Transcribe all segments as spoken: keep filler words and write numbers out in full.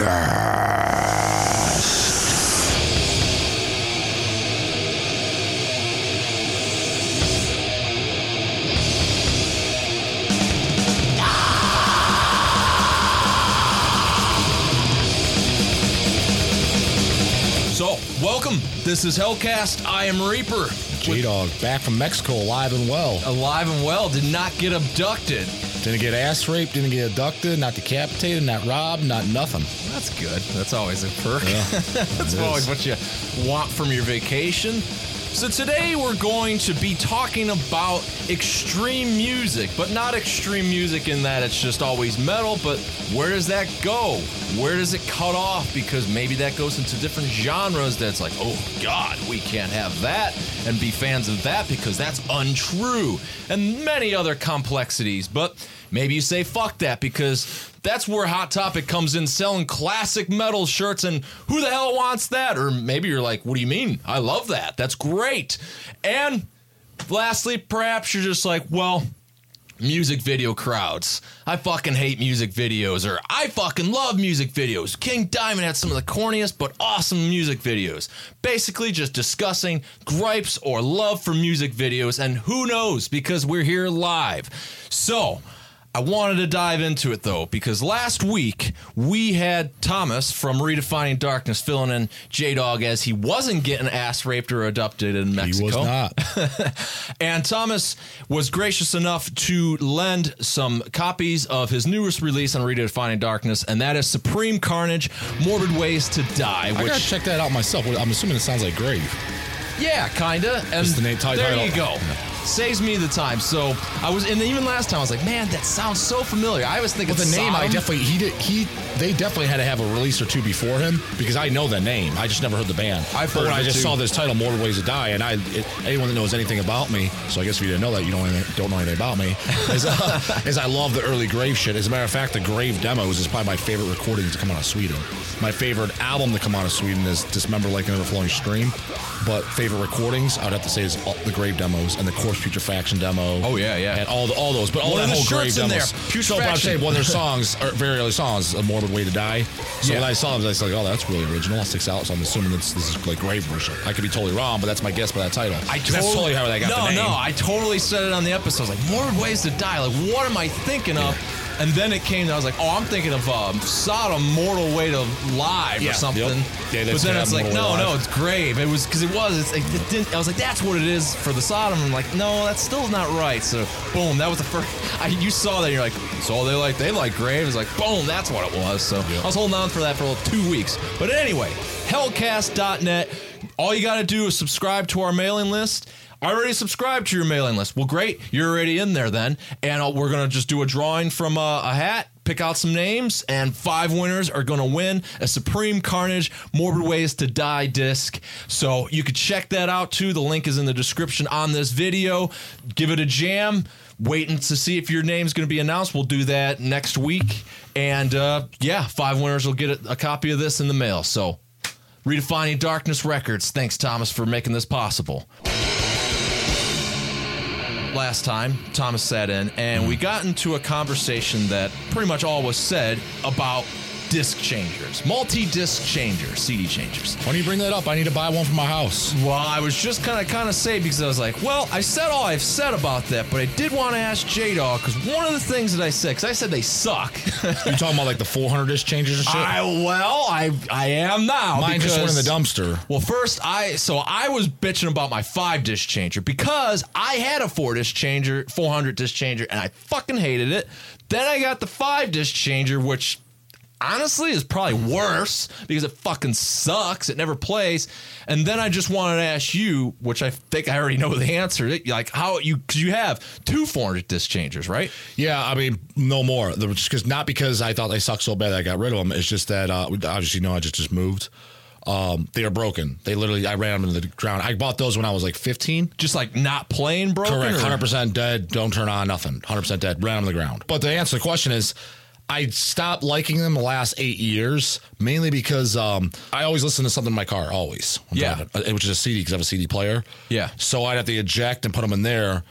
Hellcast. So, welcome. This is Hellcast. I am Reaper. J Dog, back from Mexico, alive and well. Alive and well. Did not get abducted. Didn't get ass raped, didn't get abducted, not decapitated, not robbed, not nothing. That's good. That's always a perk. Yeah, that's always what you want from your vacation. So today we're going to be talking about extreme music, but not extreme music in that it's just always metal, but where does that go? Where does it cut off? Because maybe that goes into different genres that's like, oh God, we can't have that and be fans of that because that's untrue, and many other complexities. But maybe you say fuck that because that's where Hot Topic comes in, selling classic metal shirts, and who the hell wants that? Or maybe you're like, what do you mean? I love that. That's great. And lastly, perhaps you're just like, well, music video crowds. I fucking hate music videos, or I fucking love music videos. King Diamond had some of the corniest but awesome music videos. Basically just discussing gripes or love for music videos, and who knows, because we're here live. So I wanted to dive into it, though, because last week we had Thomas from Redefining Darkness filling in J-Dog as he wasn't getting ass raped or abducted in Mexico. He was not. And Thomas was gracious enough to lend some copies of his newest release on Redefining Darkness, and that is Supreme Carnage, Morbid Ways to Die. Which I gotta check that out myself. I'm assuming it sounds like Grave. Yeah, kinda. And the name, title, there you go. Yeah. Saves me the time. So I was, and even last time I was like, man, that sounds so familiar. I was thinking, well, the name, Sodom. I definitely he did he they definitely had to have a release or two before him because I know the name. I just never heard the band. I've heard. But when I just too. saw this title, Morbid Ways to Die, and I it, anyone that knows anything about me, so I guess if you didn't know that, you don't don't know anything about me. Is uh, is I love the early Grave shit. As a matter of fact, the Grave demos is probably my favorite recording to come out of Sweden. My favorite album to come out of Sweden is Dismember, Like an Over Flowing Stream. But favorite recordings, I would have to say, is all the Grave demos and the course Putre Faction demo. Oh yeah, yeah, and all the, all those, but all what that whole Grave demos. Putre so Faction. I'm saying, one of their songs, or very early songs, "A Morbid Way to Die." So yeah. When I saw them, I was like, "Oh, that's really original." I'll sticks out. So I'm assuming this, this is like Grave version. I could be totally wrong, but that's my guess by that title. I totally, that's totally how they got no, the name. No, no, I totally said it on the episode. I was like, "Morbid Ways to Die." Like, what am I thinking yeah. of? And then it came, and I was like, oh, I'm thinking of um, Sodom, Mortal Way to Live yeah, or something. Yep. Yeah, but then I was like, no, alive. no, it's Grave. It was, because it was, it's, it, it didn't, I was like, that's what it is for the Sodom. I'm like, no, that's still not right. So, boom, that was the first, I, you saw that, and you're like, so they like, they like Grave. It's like, boom, that's what it was. So yeah. I was holding on for that for like two weeks. But anyway, Hellcast dot net, all you got to do is subscribe to our mailing list. I already subscribed to your mailing list. Well, great. You're already in there then. And we're going to just do a drawing from a, a hat, pick out some names, and five winners are going to win a Supreme Carnage Morbid Ways to Die disc. So you could check that out too. The link is in the description on this video. Give it a jam. Waiting to see if your name's going to be announced. We'll do that next week. And uh, yeah, five winners will get a, a copy of this in the mail. So Redefining Darkness Records. Thanks, Thomas, for making this possible. Last time, Thomas sat in, and we got into a conversation that pretty much all was said about disc changers, multi-disc changers, C D changers. Why do you bring that up? I need to buy one for my house. Well, I was just kind of kind of saying, because I was like, well, I said all I've said about that, but I did want to ask J-Dog, because one of the things that I said, because I said they suck. You're talking about like the four hundred disc changers and shit? I, well, I I am now. Mine because, just went in the dumpster. Well, first, I so I was bitching about my five disc changer, because I had a four disc changer, four hundred disc changer, and I fucking hated it. Then I got the five disc changer, which honestly is probably worse because it fucking sucks. It never plays. And then I just wanted to ask you, which I think I already know the answer. Like how you, because you have two four hundred disc changers, right? Yeah, I mean, no more. Just because not because I thought they sucked so bad that I got rid of them. It's just that uh, obviously, you know, I just just moved. Um, they are broken. They literally, I ran them into the ground. I bought those when I was like fifteen. Just like not playing broken. Correct. one hundred percent dead. Don't turn on nothing. one hundred percent dead. Ran them to the ground. But to answer the question is, I stopped liking them the last eight years, mainly because um, I always listen to something in my car, always. Yeah. Driving, which is a C D, because I have a C D player. Yeah. So I'd have to eject and put them in there.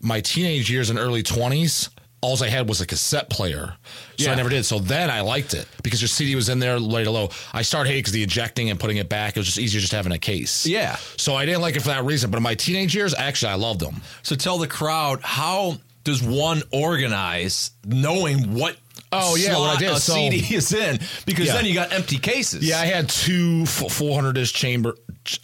My teenage years and early twenties, all I had was a cassette player. So yeah. I never did. So then I liked it because your C D was in there laid low. I started hating because the ejecting and putting it back, it was just easier just having a case. Yeah. So I didn't like it for that reason. But in my teenage years, actually, I loved them. So tell the crowd, how does one organize knowing what Oh yeah, what I did. A so, C D is in because yeah. then you got empty cases. Yeah, I had two four hundred-ish chamber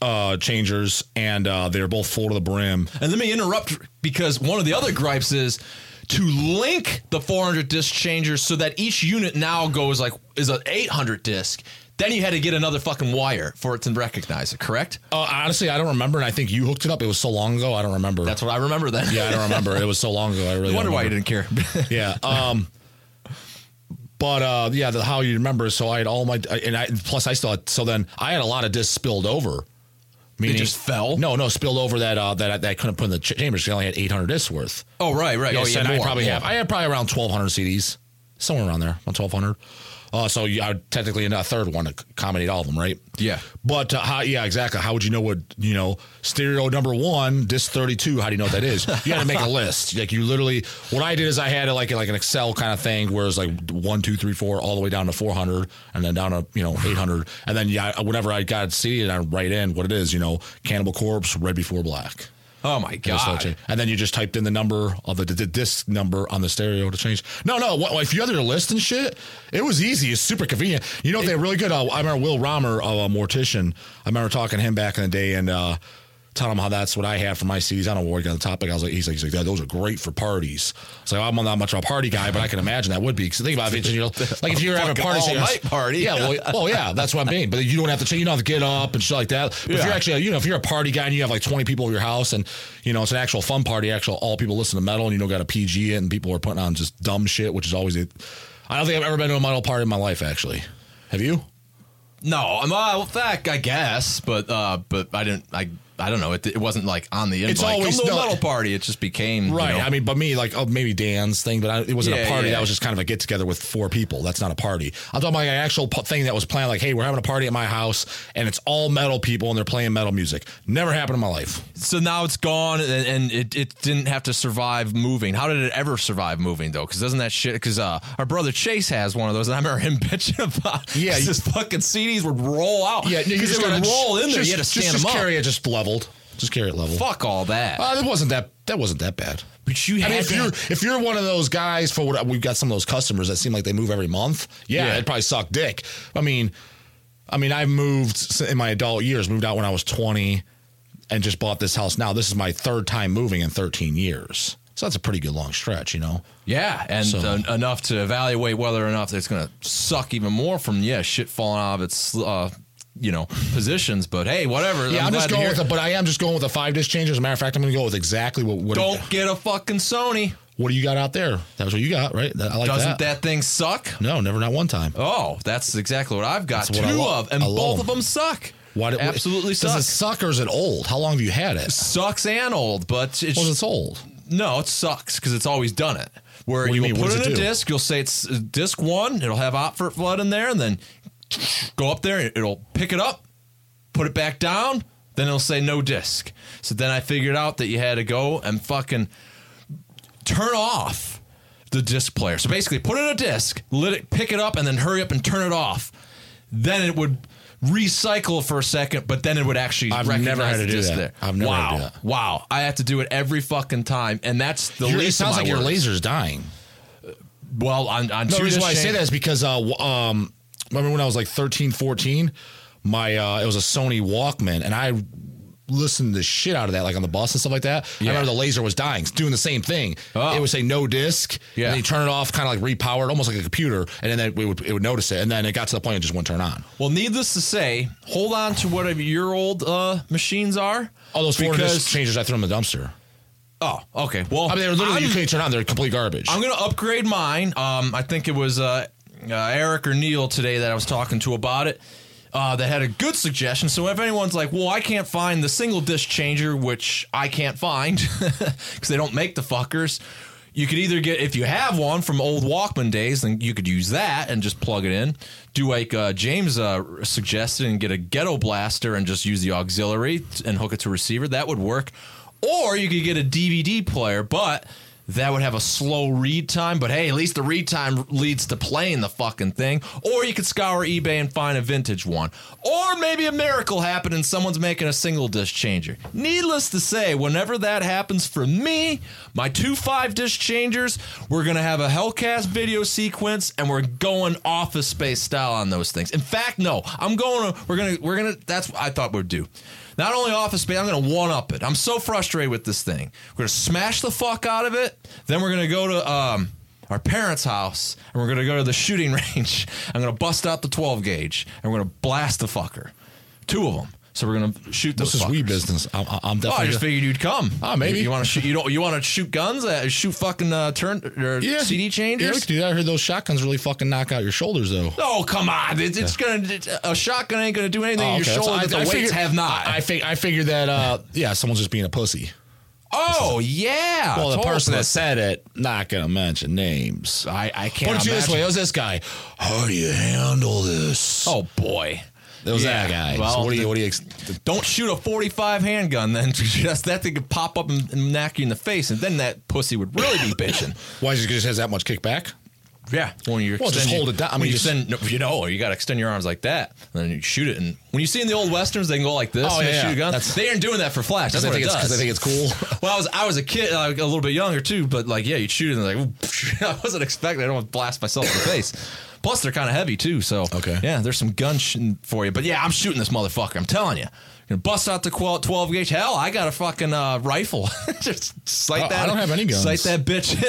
uh, changers, and uh, they were both full to the brim. And let me interrupt because one of the other gripes is to link the four hundred disc changers so that each unit now goes like is an eight hundred disc. Then you had to get another fucking wire for it to recognize it, correct? Uh, honestly, I don't remember, and I think you hooked it up. It was so long ago, I don't remember. That's what I remember then. Yeah, I don't remember. It was so long ago. I really. I wonder why you didn't care. Yeah. Um, But, uh, yeah, the, how you remember. So I had all my, and I, plus I still had, so then I had a lot of discs spilled over. Meaning, it just fell? No, no, spilled over that, uh, that, that I couldn't put in the chambers. I only had eight hundred discs worth. Oh, right, right. Yeah, oh, so yeah, I probably yeah. have, I had probably around twelve hundred C Ds, somewhere around there, on twelve hundred. Uh, so you, I would technically in a third one to accommodate all of them, right? Yeah. But, uh, how, yeah, exactly. How would you know what, you know, stereo number one, disc thirty-two, how do you know what that is? You had to make a list. Like you literally, what I did is I had it like, like an Excel kind of thing where it's like one, two, three, four, all the way down to four hundred and then down to, you know, eight hundred. And then yeah, whenever I got seated, I write in what it is, you know, Cannibal Corpse, Red Before Black. Oh, my God. And then you just typed in the number of the, the disc number on the stereo to change. No, no. What, if you had your list and shit, it was easy. It's super convenient. You know, they're really good. Uh, I remember Will Romer, uh, a mortician. I remember talking to him back in the day and uh, telling him how that's what I had for my C Ds. I don't know where he got the topic. I was like, he's like, he's like, those are great for parties. So like, I'm not much of a party guy, but I can imagine that would be. Because think about it. You know, like if you're having a party, all night party. Yeah. Well, well, yeah, that's what I mean. But you don't have to change. You don't have to get up and shit like that. But yeah. if you're actually, you know, if you're a party guy and you have like twenty people at your house and, you know, it's an actual fun party, actual all people listen to metal and you don't got a P G and people are putting on just dumb shit, which is always it. I don't think I've ever been to a metal party in my life, actually. Have you? No, I'm uh, fact, I guess, but uh, but I didn't. I I don't know. It, it wasn't like on the invite. It's always a no, metal party. It just became right. You know, I mean, but me like oh maybe Dan's thing, but I, it wasn't yeah, a party. Yeah. That was just kind of a get together with four people. That's not a party. I'm talking about like an actual thing that was planned. Like, hey, we're having a party at my house, and it's all metal people, and they're playing metal music. Never happened in my life. So now it's gone, and, and it, it didn't have to survive moving. How did it ever survive moving though? Because doesn't that shit? Because uh, our brother Chase has one of those, and I remember him bitching about. Yeah, his fucking C D would roll out. Yeah, because they would roll in there. Just, you had to stand just, just them up. Carry it just leveled. Just carry it leveled. Fuck all that. Uh, it wasn't that. That wasn't that bad. But you had I mean, if you're if you're one of those guys for what we've got some of those customers that seem like they move every month. Yeah, yeah. It'd probably suck dick. I mean, I mean, I've moved in my adult years. Moved out when I was twenty, and just bought this house now. This is my third time moving in thirteen years. So that's a pretty good long stretch, you know? Yeah, and so. uh, enough to evaluate whether or not it's going to suck even more from, yeah, shit falling out of its, uh, you know, positions. But, hey, whatever. Yeah, I'm, I'm just going with it. But I am just going with the five disc changer. As a matter of fact, I'm going to go with exactly what. what Don't it, get a fucking Sony. What do you got out there? That's what you got, right? I like Doesn't that. that thing suck? No, never, not one time. Oh, that's exactly what I've got. That's two lo- of, and both of them suck. Why did, Absolutely suck. Does it suck or is it old? How long have you had it? It sucks and old, but it's. Well, it's old. No, it sucks because it's always done it. Where you, you put in a do? disc, you'll say it's disc one, it'll have Opfert Flood in there, and then go up there, and it'll pick it up, put it back down, then it'll say no disc. So then I figured out that you had to go and fucking turn off the disc player. So basically, put in a disc, let it pick it up, and then hurry up and turn it off. Then it would recycle for a second, but then it would actually I've recognize never had to do that. There. I've never wow. had to do that. Wow. I have to do it every fucking time, and that's the least. It sounds like words. Your laser's dying. Well, on, on no, the reason why I say that is because uh, um, remember when I was like thirteen, fourteen, my, uh, it was a Sony Walkman, and I listened to the shit out of that, like on the bus and stuff like that. Yeah. I remember the laser was dying, it's doing the same thing. Oh. It would say no disc, yeah. and then you turn it off, kind of like repower it, almost like a computer, and then it would, it would notice it, and then it got to the point it just wouldn't turn on. Well, needless to say, hold on to whatever your old uh, machines are. All those four disc changers, I threw them in the dumpster. Oh, okay. Well, I mean, they're literally, I'm, you can't turn on, they're complete garbage. I'm going to upgrade mine. Um, I think it was uh, uh, Eric or Neil today that I was talking to about it. Uh, that had a good suggestion. So if anyone's like, well, I can't find the single disc changer, which I can't find because they don't make the fuckers. You could either get, if you have one from old Walkman days, then you could use that and just plug it in. Do like uh, James uh, suggested and get a ghetto blaster and just use the auxiliary and hook it to a receiver. That would work. Or you could get a D V D player, but that would have a slow read time, but hey, at least the read time leads to playing the fucking thing. Or you could scour eBay and find a vintage one. Or maybe a miracle happened and someone's making a single disc changer. Needless to say, whenever that happens for me, my two five disc changers, we're going to have a Hellcast video sequence and we're going Office Space style on those things. In fact, no, I'm going to, we're going to, we're going to, that's what I thought we'd do. Not only Office Space, I'm going to one-up it. I'm so frustrated with this thing. We're going to smash the fuck out of it. Then we're going to go to um, our parents' house, and we're going to go to the shooting range. I'm going to bust out the twelve gauge, and we're going to blast the fucker. Two of them. So we're going to shoot those fuckers. This is wee business. I'm, I'm definitely... Oh, I just figured you'd come. Oh, maybe. You, you want to shoot, you don't, you want to shoot guns? Uh, shoot fucking uh, turn or yeah. C D changers? Yeah, we could do that. I heard those shotguns really fucking knock out your shoulders, though. Oh, come on. It's, it's yeah. going to... A shotgun ain't going to do anything oh, okay. to your shoulder that the I weights figured, have not. I, fig- I figured that, uh, yeah, someone's just being a pussy. Oh, yeah. Well, the totally. person that said it, not going to mention names. I, I can't Put it this way. It was this guy. How do you handle this? Oh, boy. It was yeah, that guy. Well, so what do you? What do you? Ex- don't shoot a forty-five handgun, then that's, that thing could pop up and, and knock you in the face, and then that pussy would really be bitching. Why? Is it just has that much kickback? Yeah. When you well, just hold it down. I mean, you, just, send, you know, you got to extend your arms like that, and then you shoot it. And when you see in the old westerns, they can go like this. Oh, and yeah, they shoot guns. That's, they aren't doing that for Flash. That's what it does. Because I think it's cool. Well, I was I was a kid, like, a little bit younger too, but like, yeah, you shoot it, and like, I wasn't expecting. I don't want to blast myself in the face. Plus, they're kind of heavy, too, so okay. yeah, there's some gun shooting for you. But, yeah, I'm shooting this motherfucker. I'm telling you. I'm going to bust out the twelve gauge. Hell, I got a fucking uh, rifle. Just sight uh, that. I don't have any guns. Sight that bitch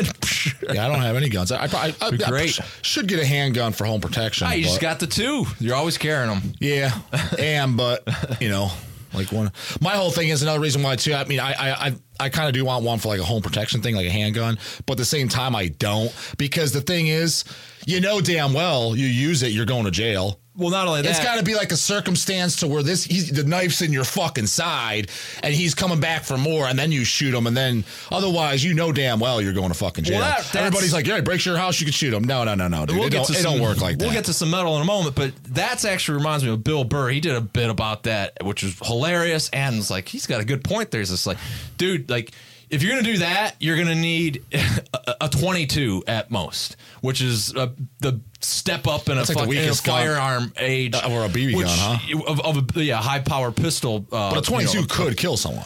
in. Yeah, I don't have any guns. I, I, I, great. I should get a handgun for home protection. Ah, you but. just got the two. You're always carrying them. Yeah, and, but, you know, like one. My whole thing is another reason why, too. I mean, I I, I, I kind of do want one for, like, a home protection thing, like a handgun. But at the same time, I don't. Because the thing is... You know damn well you use it, you're going to jail. Well, not only that. It's got to be like a circumstance to where this he's, the knife's in your fucking side, and he's coming back for more, and then you shoot him, and then otherwise you know damn well you're going to fucking jail. Well, that, Everybody's like, yeah, he breaks your house, you can shoot him. No, no, no, no, dude. We'll it don't, it some, don't work like that. We'll get to some metal in a moment, but that's actually reminds me of Bill Burr. He did a bit about that, which was hilarious, and it's like, he's got a good point there. It's just like, dude, like... If you're going to do that, you're going to need a, a twenty-two at most, which is a, the step up in That's a, like fucking, in a firearm age. Uh, or a B B which, gun, huh? Of, of a yeah, high-power pistol. Uh, but a twenty-two you know, could kill someone.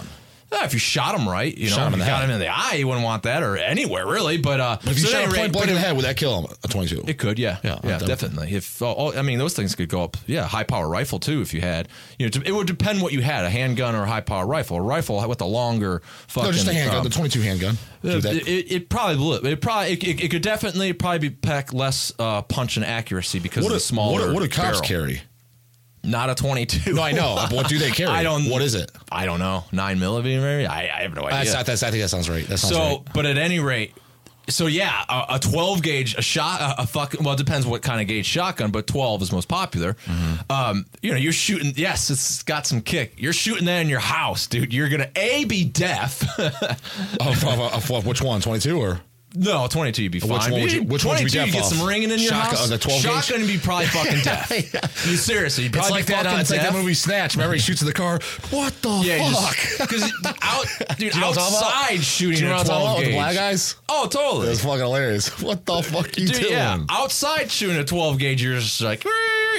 Yeah, if you shot him right, you shot know, him if you got him in the eye, you wouldn't want that or anywhere, really. But, uh, but if you so shot him point blank in the head, would that kill him, a twenty-two? It could, yeah. Yeah, yeah definitely. If oh, I mean, those things could go up. Yeah, high-power rifle, too, if you had. You know, it would depend what you had, a handgun or a high-power rifle. A rifle with a longer fucking... No, just a handgun, um, the twenty-two handgun. Uh, it, it probably it probably it, it, it could definitely probably be pack less uh, punch and accuracy because what of a, the smaller barrel. What do cops carry? Not a twenty-two. No, I know. What do they carry? I don't. What is it? I don't know. Nine millimeter, maybe? I, I have no idea. That's not, that's, I think that sounds right. That sounds so, right. But at any rate, so yeah, a, a twelve gauge, a shot, a, a fucking, well, it depends what kind of gauge shotgun, but twelve is most popular. Mm-hmm. Um, you know, you're shooting, yes, it's got some kick. You're shooting that in your house, dude. You're going to, A, be deaf. of, of, of which one, twenty-two or? No, twenty-two you'd be fine. Which one would you, which twenty-two, one would you, you get off? Some ringing in your Shotgun, house. The twelve Shotgun would be probably fucking deaf. yeah. You seriously, you'd probably like be that, fucking uh, it's deaf. It's like that movie Snatch. Remember, he shoots in the car. What the yeah, fuck? Because out, dude, do you know outside shooting do you know a twelve gauge. With the black guys? Oh, totally. It was fucking hilarious. What the fuck are you dude, doing? Yeah, outside shooting a twelve gauge, you're just like,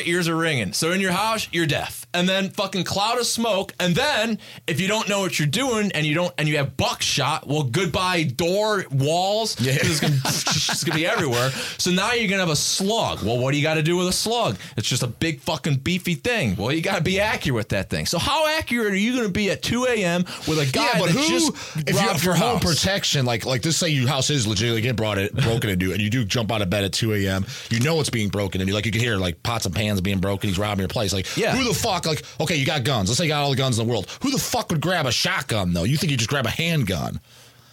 ears are ringing. So in your house, you're deaf. And then fucking cloud of smoke. And then if you don't know what you're doing and you don't and you have buckshot, well, goodbye door walls. Yeah. It's gonna, it's gonna be everywhere. So now you're gonna have a slug. Well, what do you got to do with a slug? It's just a big fucking beefy thing. Well, you got to be accurate with that thing. So how accurate are you gonna be at two a.m. with a guy yeah, but that who, just if robbed your for home protection? Like like this, say your house is legitimately getting brought it broken into, and you do jump out of bed at two a.m. You know it's being broken into. Like you can hear like pots and pans. Hands being broken, he's robbing your place. Like, yeah. Who the fuck? Like, okay, you got guns. Let's say you got all the guns in the world. Who the fuck would grab a shotgun though? You think you just grab a handgun?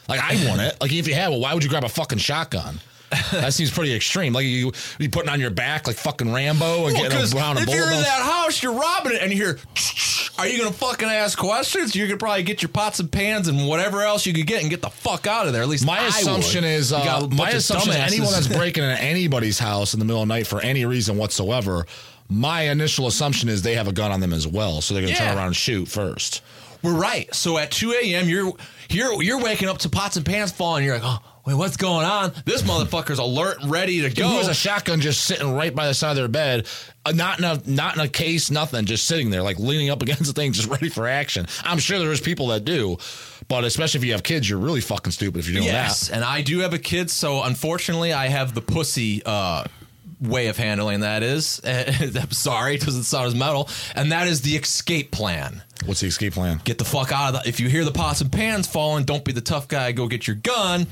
Like, I want it. Like, if you had one, why would you grab a fucking shotgun? That seems pretty extreme. Like you, you putting on your back like fucking Rambo and well, getting a round of bullets. If bullet you're in that house, you're robbing it, and you hear. Are you gonna fucking ask questions? You're gonna probably get your pots and pans and whatever else you could get and get the fuck out of there. At least my I assumption would. is uh, my assumption is anyone that's breaking into anybody's house in the middle of the night for any reason whatsoever. My initial assumption is they have a gun on them as well, so they're gonna yeah. turn around and shoot first. We're right. So at two a.m., you're you're you're waking up to pots and pans falling. You're like, oh, wait, what's going on? This motherfucker's alert and ready to go. He has a shotgun just sitting right by the side of their bed. Uh, not, in a, not in a case, nothing. Just sitting there, like leaning up against the thing, just ready for action. I'm sure there's people that do. But especially if you have kids, you're really fucking stupid if you're doing yes, that. Yes, and I do have a kid, so unfortunately I have the pussy uh, way of handling that is. I'm sorry, it doesn't sound as metal. And that is the escape plan. What's the escape plan? Get the fuck out of the... If you hear the pots and pans falling, don't be the tough guy. Go get your gun.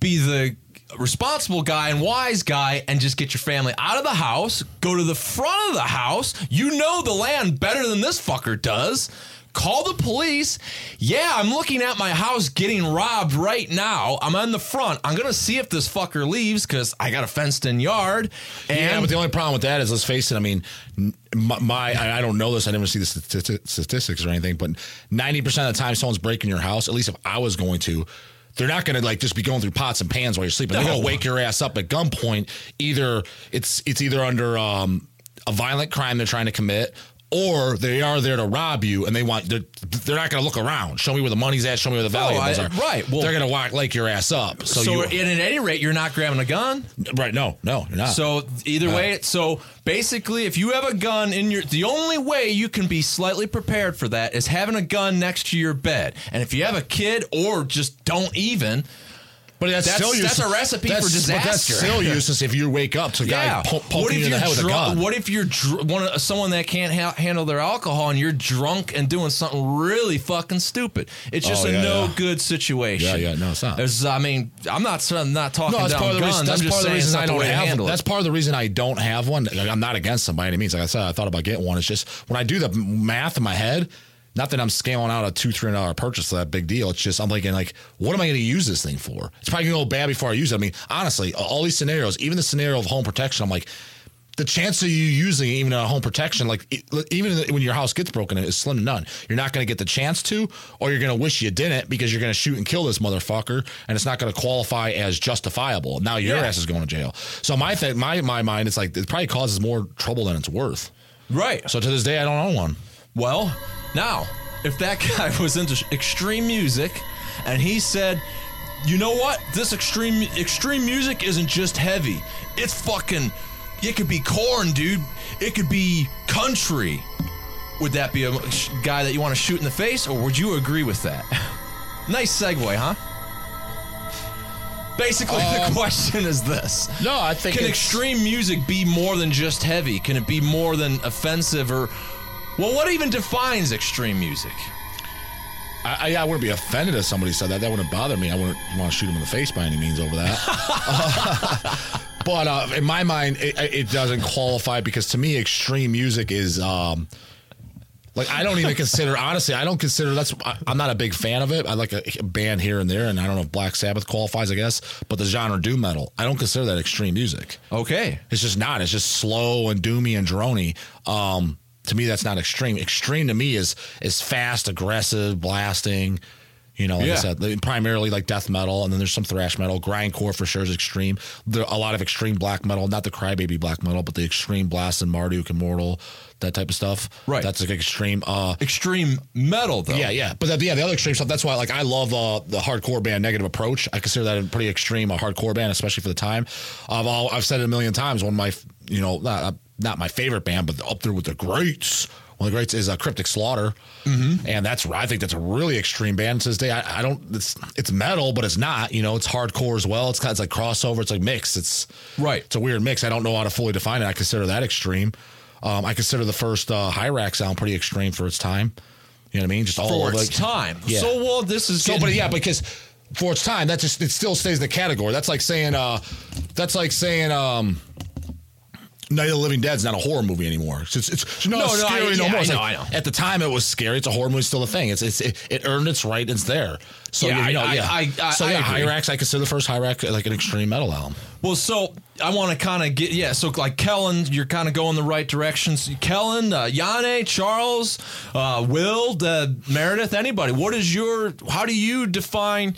Be the responsible guy and wise guy and just get your family out of the house. Go to the front of the house. You know the land better than this fucker does. Call the police. Yeah, I'm looking at my house getting robbed right now. I'm on the front. I'm going to see if this fucker leaves because I got a fenced-in yard. And yeah, but the only problem with that is, let's face it, I mean, my, my I don't know this. I didn't even see the statistics or anything, but ninety percent of the time someone's breaking your house, at least if I was going to, they're not going to like just be going through pots and pans while you're sleeping. They're going to wake your ass up at gunpoint. Either it's it's either under um, a violent crime they're trying to commit, or they are there to rob you, and they want they're, they're not going to look around. Show me where the money's at. Show me where the valuables oh, I, are. Right. Well, they're going to walk like your ass up. So, so you, at any rate, you're not grabbing a gun. Right. No. No. You're not. So either uh, way. So basically, if you have a gun in your, the only way you can be slightly prepared for that is having a gun next to your bed. And if you have a kid, or just don't even. But that's, that's still useless. That's a recipe that's, for disaster. But that's still useless if you wake up to a guy yeah. po- poking you in the head dr- with a gun. What if you're dr- one of, someone that can't ha- handle their alcohol and you're drunk and doing something really fucking stupid? It's just oh, yeah, a no yeah. good situation. Yeah, yeah, no, it's not. There's, I mean, I'm not, I'm not talking no, down guns. I'm just saying it's not the way to handle it. That's part of the reason I don't have one. Like, I'm not against them by any means. Like I said, I thought about getting one. It's just when I do the math in my head, not that I'm scaling out a two, three hundred dollar purchase for that big deal. It's just I'm thinking like, what am I going to use this thing for? It's probably going to go bad before I use it. I mean, honestly, all these scenarios, even the scenario of home protection, I'm like, the chance of you using even a home protection, like it, even when your house gets broken, is slim to none. You're not going to get the chance to, or you're going to wish you didn't because you're going to shoot and kill this motherfucker, and it's not going to qualify as justifiable. Now your yeah. ass is going to jail. So my th- my my mind, it's like it probably causes more trouble than it's worth. Right. So to this day, I don't own one. Well. Now, if that guy was into extreme music and he said, you know what? This extreme extreme music isn't just heavy. It's fucking, it could be corn, dude. It could be country. Would that be a guy that you want to shoot in the face, or would you agree with that? Nice segue, huh? Basically, um, the question is this. No, I think Can extreme music be more than just heavy? Can it be more than offensive or... Well, what even defines extreme music? I, I, I wouldn't be offended if somebody said that. That wouldn't bother me. I wouldn't want to shoot him in the face by any means over that. uh, but uh, in my mind, it, it doesn't qualify because to me, extreme music is... Um, like, I don't even consider, honestly, I don't consider, that's, I, I'm not a big fan of it. I like a, a band here and there, and I don't know if Black Sabbath qualifies, I guess, but the genre doom metal, I don't consider that extreme music. Okay. It's just not. It's just slow and doomy and drony. Um... To me, that's not extreme. Extreme to me is is fast, aggressive, blasting. You know, like yeah. I said, primarily like death metal, and then there's some thrash metal. Grindcore for sure is extreme. There are a lot of extreme black metal, not the crybaby black metal, but the extreme blast and Marduk, Immortal, that type of stuff. Right. That's like extreme. Uh, extreme metal, though. Yeah, yeah. But that, yeah, the other extreme stuff, that's why like I love uh, the hardcore band Negative Approach. I consider that a pretty extreme, a hardcore band, especially for the time. I've, all, I've said it a million times. One of my, you know, not, not my favorite band, but up there with the greats. One of the greats is uh, Cryptic Slaughter, mm-hmm. and that's I think that's a really extreme band to this day. I, I don't. It's it's metal, but it's not. You know, it's hardcore as well. It's kind of it's like crossover. It's like mix. It's right. It's a weird mix. I don't know how to fully define it. I consider that extreme. Um, I consider the first uh, Hirax sound pretty extreme for its time. You know what I mean? Just all for over, its like, time. Yeah. So well, this is so. Getting- but yeah, because for its time, that just it still stays in the category. That's like saying. Uh, that's like saying. Um, Night of the Living Dead's not a horror movie anymore. It's, it's, it's not no, scary no, I, no yeah, more. It's I know, like, I know. At the time, it was scary. It's a horror movie, still a thing. It's it's it, it earned its right. It's there. So yeah, you know, I, yeah. I, I, so I, yeah, I Hirax. I consider the first Hirax like an extreme metal album. Well, so I want to kind of get yeah. So like Kellen, you're kind of going the right direction. So Kellen, uh, Yane, Charles, uh, Will, uh, Meredith, anybody. What is your? How do you define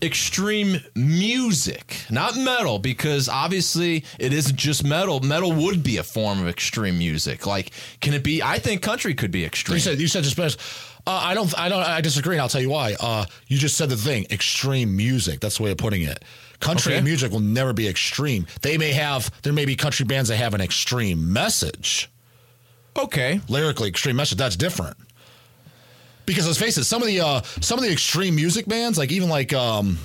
extreme music, not metal, because obviously it isn't just metal. Metal would be a form of extreme music. Like, can it be? I think country could be extreme. You said, you said just Uh, I don't. I don't. I disagree, and I'll tell you why. Uh, you just said the thing. Extreme music. That's the way of putting it. Country okay. music will never be extreme. They may have. There may be country bands that have an extreme message. Okay. Lyrically, extreme message. That's different. Because let's face it, some of the uh, some of the extreme music bands, like even like um,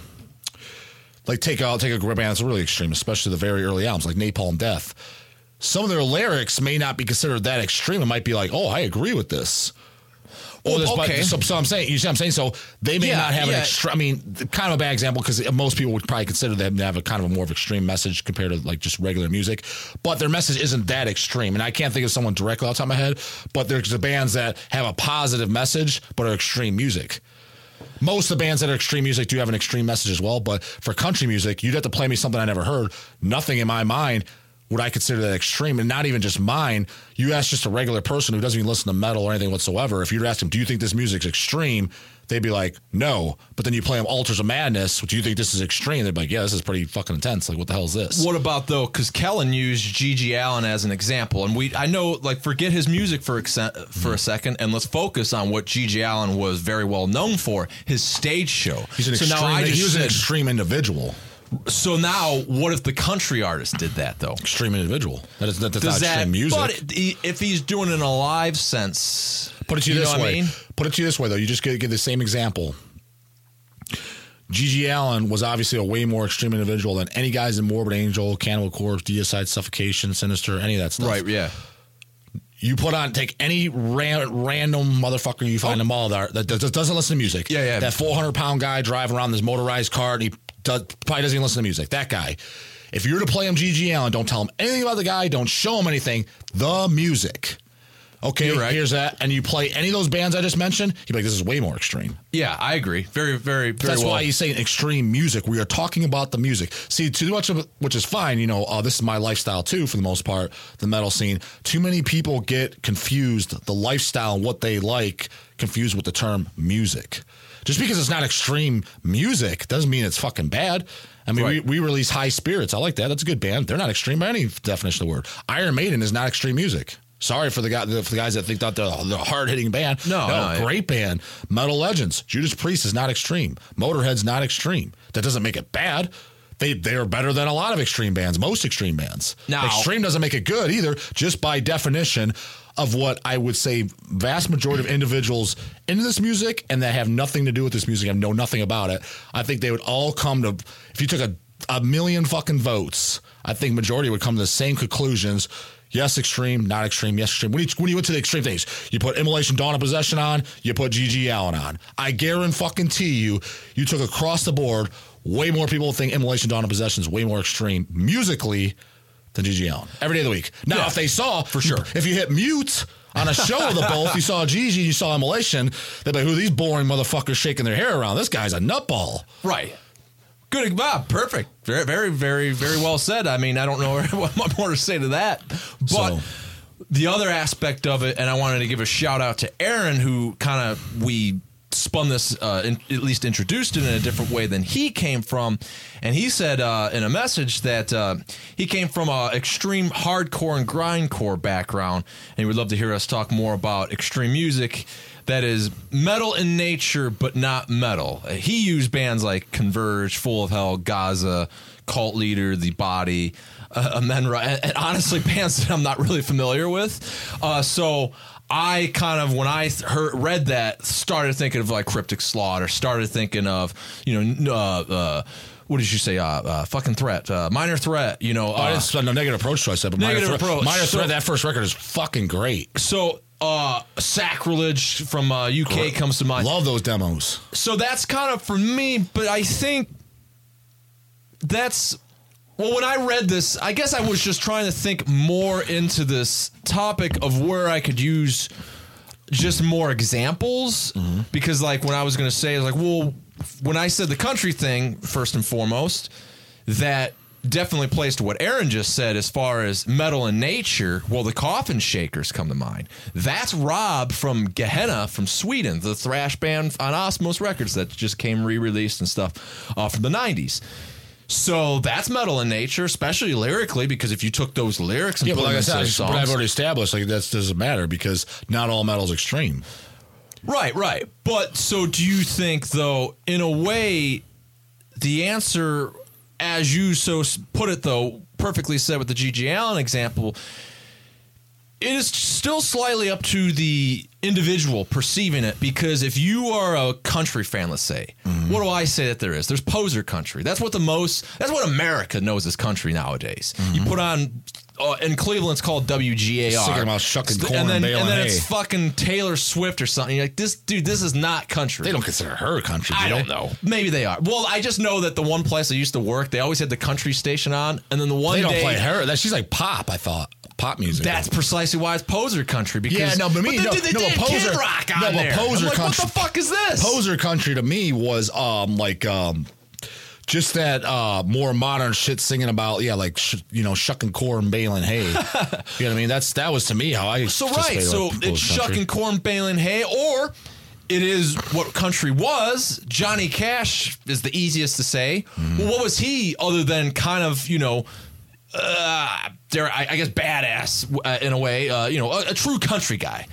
like take I'll take a band that's really extreme, especially the very early albums, like Napalm Death. Some of their lyrics may not be considered that extreme. It might be like, oh, I agree with this. Well, this, okay. But, so, so I'm saying, you see what I'm saying? So they may yeah, not have yeah. an extra, I mean, kind of a bad example because most people would probably consider them to have a kind of a more of extreme message compared to like just regular music, but their message isn't that extreme. And I can't think of someone directly off the top of my head, but there's the bands that have a positive message, but are extreme music. Most of the bands that are extreme music do have an extreme message as well. But for country music, you'd have to play me something I never heard. Nothing in my mind would I consider that extreme, and not even just mine. You ask just a regular person who doesn't even listen to metal or anything whatsoever, if you'd ask them, do you think this music's extreme? They'd be like, no. But then you play them Altars of Madness. Do you think this is extreme? They'd be like, yeah, this is pretty fucking intense. Like, what the hell is this? What about, though, because Kellen used G G Allin as an example, and we I know, like, forget his music for, exce- for mm. a second, and let's focus on what G G Allin was very well known for, his stage show. He's an, so extreme, now I just he was an said, extreme individual. So now, what if the country artist did that, though? Extreme individual. That is that, that's Does not that, extreme music. But it, if he's doing it in a live sense, put it to you, you this way. I mean? Put it to you this way, though. You just give the same example. G G Allin was obviously a way more extreme individual than any guys in Morbid Angel, Cannibal Corpse, Deicide, Suffocation, Sinister, any of that stuff. Right? Yeah. You put on, take any ran, random motherfucker you find oh. in the mall that, that doesn't listen to music. Yeah, yeah. That four hundred pound guy driving around this motorized car, and he does, probably doesn't even listen to music. That guy. If you're to play him G G Allin, don't tell him anything about the guy. Don't show him anything. The music. Okay, right. Here's that. And you play any of those bands I just mentioned, he'd be like, this is way more extreme. Yeah, I agree. Very, very, very That's well. why you say extreme music. We are talking about the music. See, too much of it, which is fine. You know, uh, this is my lifestyle, too, for the most part, the metal scene. Too many people get confused, the lifestyle, what they like, confused with the term music. Just because it's not extreme music doesn't mean it's fucking bad. I mean, right. we, we release High Spirits. I like that. That's a good band. They're not extreme by any definition of the word. Iron Maiden is not extreme music. Sorry for the, guy, for the guys that think that they're a hard-hitting band. No, no, no great band. Metal Legends. Judas Priest is not extreme. Motorhead's not extreme. That doesn't make it bad. They they are better than a lot of extreme bands, most extreme bands. Now, extreme doesn't make it good either, just by definition of what I would say vast majority of individuals into this music and that have nothing to do with this music and know nothing about it. I think they would all come to, if you took a, a million fucking votes, I think majority would come to the same conclusions. Yes, extreme, not extreme, yes, extreme. When you, when you went to the extreme things, you put Immolation, Dawn of Possession on, you put G G Allin on. I guarantee you, you took across the board, way more people think Immolation, Dawn of Possession is way more extreme musically than G G Allin. Every day of the week. Now, yeah, if they saw, for sure, if you hit mute on a show of the both, you saw Gigi, you saw Immolation, they'd be like, who are these boring motherfuckers shaking their hair around? This guy's a nutball. Right. Good, Bob. Perfect. Very, very, very, very well said. I mean, I don't know what more to say to that. But so, the other aspect of it, and I wanted to give a shout out to Aaron, who kind of we spun this, uh, in, at least introduced it in a different way than he came from. And he said uh, in a message that uh, he came from a extreme hardcore and grindcore background, and he would love to hear us talk more about extreme music that is metal in nature, but not metal. He used bands like Converge, Full of Hell, Gaza, Cult Leader, The Body, uh, Amenra, and, and honestly, bands that I'm not really familiar with. Uh, so I kind of, when I heard, read that, started thinking of like Cryptic Slaughter, started thinking of, you know, uh, uh, what did you say? Uh, uh, fucking Threat. Uh, Minor Threat, you know. Uh, I didn't spend no Negative Approach, so I said, but Negative Minor, approach. Thre- minor so, Threat, that first record is fucking great. So, Uh, Sacrilege from uh, U K Great. comes to mind. Love those demos. So that's kind of for me, but I think that's, well, when I read this, I guess I was just trying to think more into this topic of where I could use just more examples, mm-hmm. because like when I was going to say, I was like, well, when I said the country thing, first and foremost, that definitely plays to what Aaron just said as far as metal in nature. Well, the Coffin Shakers come to mind. That's Rob from Gehenna from Sweden, the thrash band on Osmos Records that just came re-released and stuff uh, from the nineties. So that's metal in nature, especially lyrically, because if you took those lyrics and yeah, put but like them I said, into songs, but I've already established like that doesn't matter because not all metal is extreme. Right, right. But so do you think, though, in a way, the answer, as you so put it, though, perfectly said with the G G Allen example, it is still slightly up to the individual perceiving it, because if you are a country fan, let's say, mm-hmm. what do I say that there is? There's poser country. That's what the most, that's what America knows as country nowadays. Mm-hmm. You put on, uh, in Cleveland, it's called W G A R. Sticking about shucking corn and, then, and, and then it's fucking Taylor Swift or something. You're like, this dude, this is not country. They don't consider her country, do I they? Don't know. Maybe they are. Well, I just know that the one place I used to work, they always had the country station on, and then the one they day. They don't play her. That, she's like pop, I thought. Pop music. That's precisely why it's poser country. Because yeah, no, but me, but no, they, they, they no, did poser, Kid Rock on no, but there. Poser I'm like, country, what the fuck is this? Poser country to me was um like um just that uh more modern shit singing about yeah like sh- you know shucking corn baling hay. You know what I mean? That's that was to me how I so right so like it's shucking corn baling hay or. It is what country was. Johnny Cash is the easiest to say. Mm. Well, what was he other than kind of you know. Uh, they're, I, I guess badass uh, in a way, uh, you know, a, a true country guy.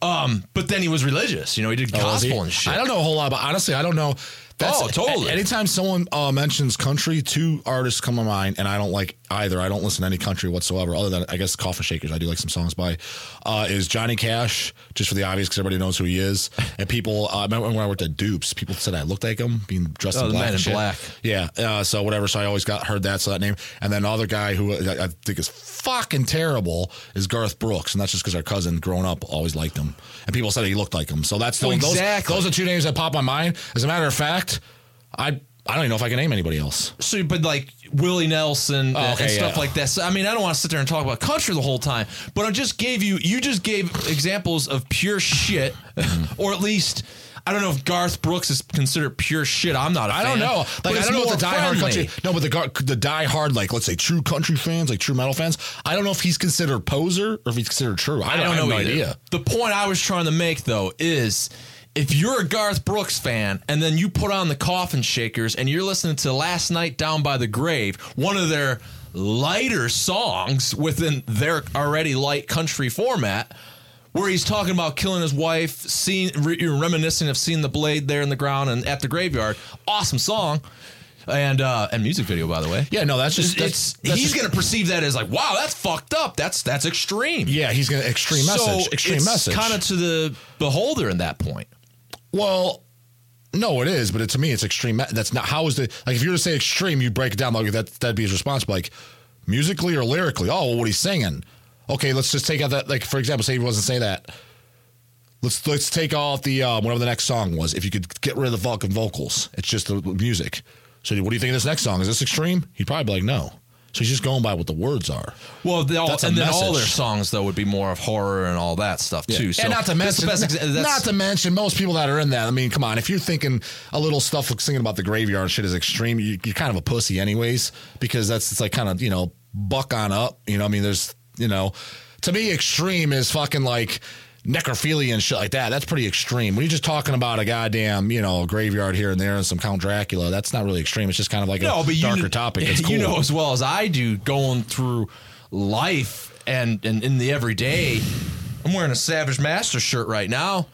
Um, but then he was religious, you know, he did gospel oh, he? and shit. I don't know a whole lot, but honestly, I don't know. That's, oh, totally. A, anytime someone uh, mentions country, two artists come to mind, and I don't like either. I don't listen to any country whatsoever, other than I guess Coffin Shakers. I do like some songs by uh, is Johnny Cash, just for the obvious, because everybody knows who he is. And people, uh, I remember when I worked at Dupes, people said I looked like him, being dressed oh, in black. Man in shit. black. Yeah. Uh, so whatever. So I always got heard that so that name. And then the other guy who I, I think is fucking terrible is Garth Brooks, and that's just because our cousin growing up always liked him, and people said he looked like him. So that's the, oh, exactly. those, those are two names that pop my mind. As a matter of fact. I I don't even know if I can name anybody else. So, but like Willie Nelson oh, okay, and stuff yeah. like that. So, I mean, I don't want to sit there and talk about country the whole time, but I just gave you, you just gave examples of pure shit, mm-hmm. or at least, I don't know if Garth Brooks is considered pure shit. I'm not a I fan. I don't know. Like, I don't know what the diehard country, no, but the, the diehard, like, let's say true country fans, like true metal fans, I don't know if he's considered poser or if he's considered true. I, I don't, don't I have know no either. idea. The point I was trying to make, though, is... if you're a Garth Brooks fan and then you put on the Coffin Shakers and you're listening to Last Night Down by the Grave, one of their lighter songs within their already light country format, where he's talking about killing his wife, seeing, re- reminiscing of seeing the blade there in the ground and at the graveyard. Awesome song. And uh, and music video, by the way. Yeah, no, that's just that's, it's, that's he's just, gonna perceive that as like, wow, that's fucked up. That's that's extreme. Yeah, he's gonna extreme so message. Extreme it's message. Kind of to the beholder in that point. Well, no, it is, but it, to me, it's extreme. That's not how is the like if you were to say extreme, you break it down like that. That'd be his response, like musically or lyrically. Oh, well, what he's singing. Okay, let's just take out that. Like for example, say he wasn't saying that. Let's let's take off the um, whatever the next song was. If you could get rid of the Vulcan vocals, it's just the music. So what do you think of this next song? Is this extreme? He'd probably be like, no. So he's just going by what the words are. Well, they all, and then message. all their songs, though, would be more of horror and all that stuff, yeah. too. So and not to mention, that's the best exa- that's, not to mention, most people that are in that, I mean, come on, if you're thinking a little stuff like singing about the graveyard and shit is extreme, you, you're kind of a pussy anyways, because that's it's like kind of, you know, buck on up. You know, I mean, there's, you know, to me, extreme is fucking like necrophilia and shit like that. That's pretty extreme. When you're just talking about a goddamn, you know, graveyard here and there and some Count Dracula, that's not really extreme. It's just kind of like no, a darker kn- topic. It's cool. You know as well as I do, going through life and, and in the everyday, I'm wearing a Savage Master shirt right now.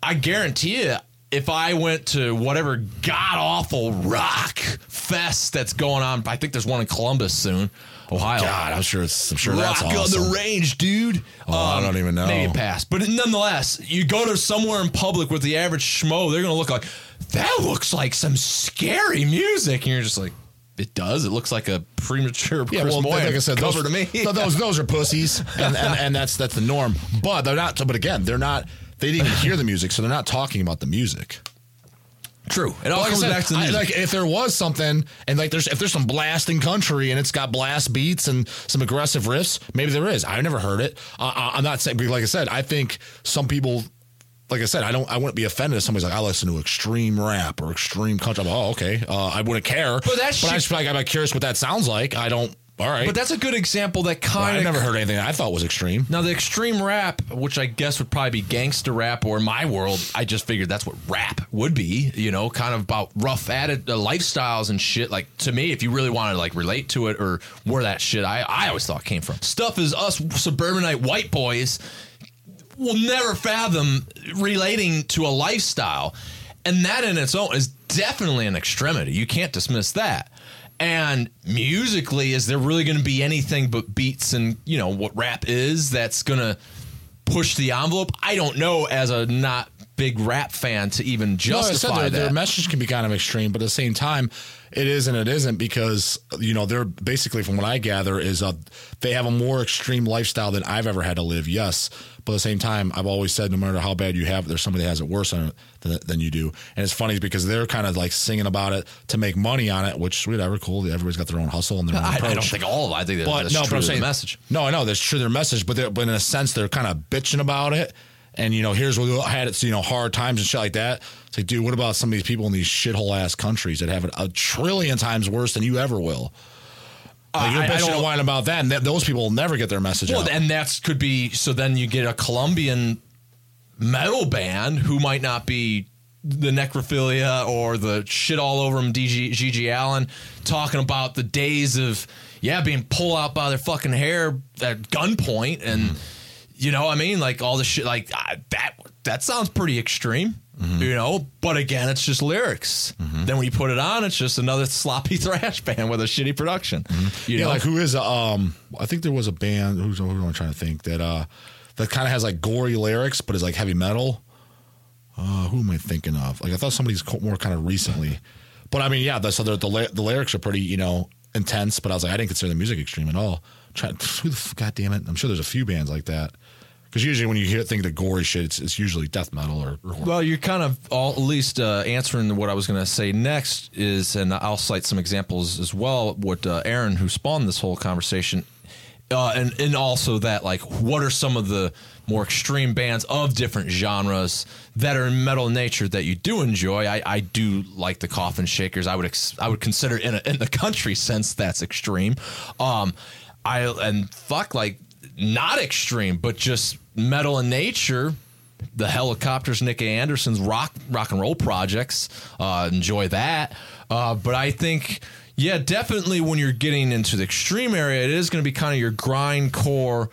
I guarantee you, if I went to whatever god-awful rock fest that's going on, I think there's one in Columbus soon, Ohio. God, I'm sure it's I'm sure rock that's awesome. Rock on the range, dude. Oh, um, I don't even know. Maybe pass. But nonetheless, you go to somewhere in public with the average schmo, they're going to look like, that looks like some scary music. And you're just like, it does. It looks like a premature yeah, Chris well, Moyer like I said, cover those, to me. No, those, those are pussies, and, and, and that's that's the norm. But they're not. But again, they're not. They didn't hear the music, so they're not talking about the music. True. It all comes back to the music. I, like if there was something, and like there's if there's some blasting country and it's got blast beats and some aggressive riffs, maybe there is. I've never heard it. Uh, I'm not saying, like I said, I think some people, like I said, I don't. I wouldn't be offended if somebody's like, I listen to extreme rap or extreme country. I'm like, oh, okay. Uh, I wouldn't care. But that's. But I just like I'm curious what that sounds like. I don't. All right. But that's a good example that kind of... Well, I've never heard anything I thought was extreme. Now, the extreme rap, which I guess would probably be gangster rap, or in my world, I just figured that's what rap would be, you know, kind of about rough added uh, lifestyles and shit. Like, to me, if you really want to, like, relate to it or where that shit I, I always thought came from. Stuff is us suburbanite white boys... will never fathom relating to a lifestyle. And that in its own is definitely an extremity. You can't dismiss that. And musically, is there really going to be anything but beats and, you know, what rap is that's going to push the envelope? I don't know, as a not big rap fan, to even justify no, I said that. Their message can be kind of extreme, but at the same time, it is and it isn't, because, you know, they're basically, from what I gather, is uh, they have a more extreme lifestyle than I've ever had to live, yes. But at the same time, I've always said, no matter how bad you have it, there's somebody that has it worse than, than you do. And it's funny because they're kind of like singing about it to make money on it, which, whatever, cool. Everybody's got their own hustle and their own I, approach. I don't think all of it. I think but, that's no, true but I'm saying, message. No, I know. That's true their message, but, but in a sense, they're kind of bitching about it. And, you know, here's what I had it, you know, hard times and shit like that. It's like, dude, what about some of these people in these shithole ass countries that have it a trillion times worse than you ever will? Like, you're uh, bitching and whining about that, and th- those people will never get their message well, out. And that could be, so then you get a Colombian metal band who might not be the necrophilia or the shit all over them, D G, Gigi Allen, talking about the days of, yeah, being pulled out by their fucking hair at gunpoint and... Mm. You know what I mean? Like, all the shit, like, uh, that that sounds pretty extreme, mm-hmm. you know? But again, it's just lyrics. Mm-hmm. Then when you put it on, it's just another sloppy thrash band with a shitty production. Mm-hmm. You yeah, know? Like, who is, um, I think there was a band, who's I'm trying to think, that uh, that kind of has, like, gory lyrics, but is, like, heavy metal. Uh, who am I thinking of? Like, I thought somebody's more kind of recently. But, I mean, yeah, the, so the, the, the lyrics are pretty, you know, intense, but I was like, I didn't consider the music extreme at all. Try, who the f- God damn it! I'm sure there's a few bands like that, because usually when you hear think of gory shit, it's, it's usually death metal or. or well, you're kind of all, at least uh, answering what I was going to say next is, and I'll cite some examples as well. What uh, Aaron, who spawned this whole conversation, uh, and and also that, like, what are some of the more extreme bands of different genres that are in metal nature that you do enjoy? I, I do like the Coffin Shakers. I would ex- I would consider in a, in the country sense that's extreme. Um, I and fuck like not extreme, but just metal in nature. The Helicopters, Nick Anderson's rock rock and roll projects, uh, enjoy that. Uh, but I think, yeah, definitely when you're getting into the extreme area, it is going to be kind of your grindcore,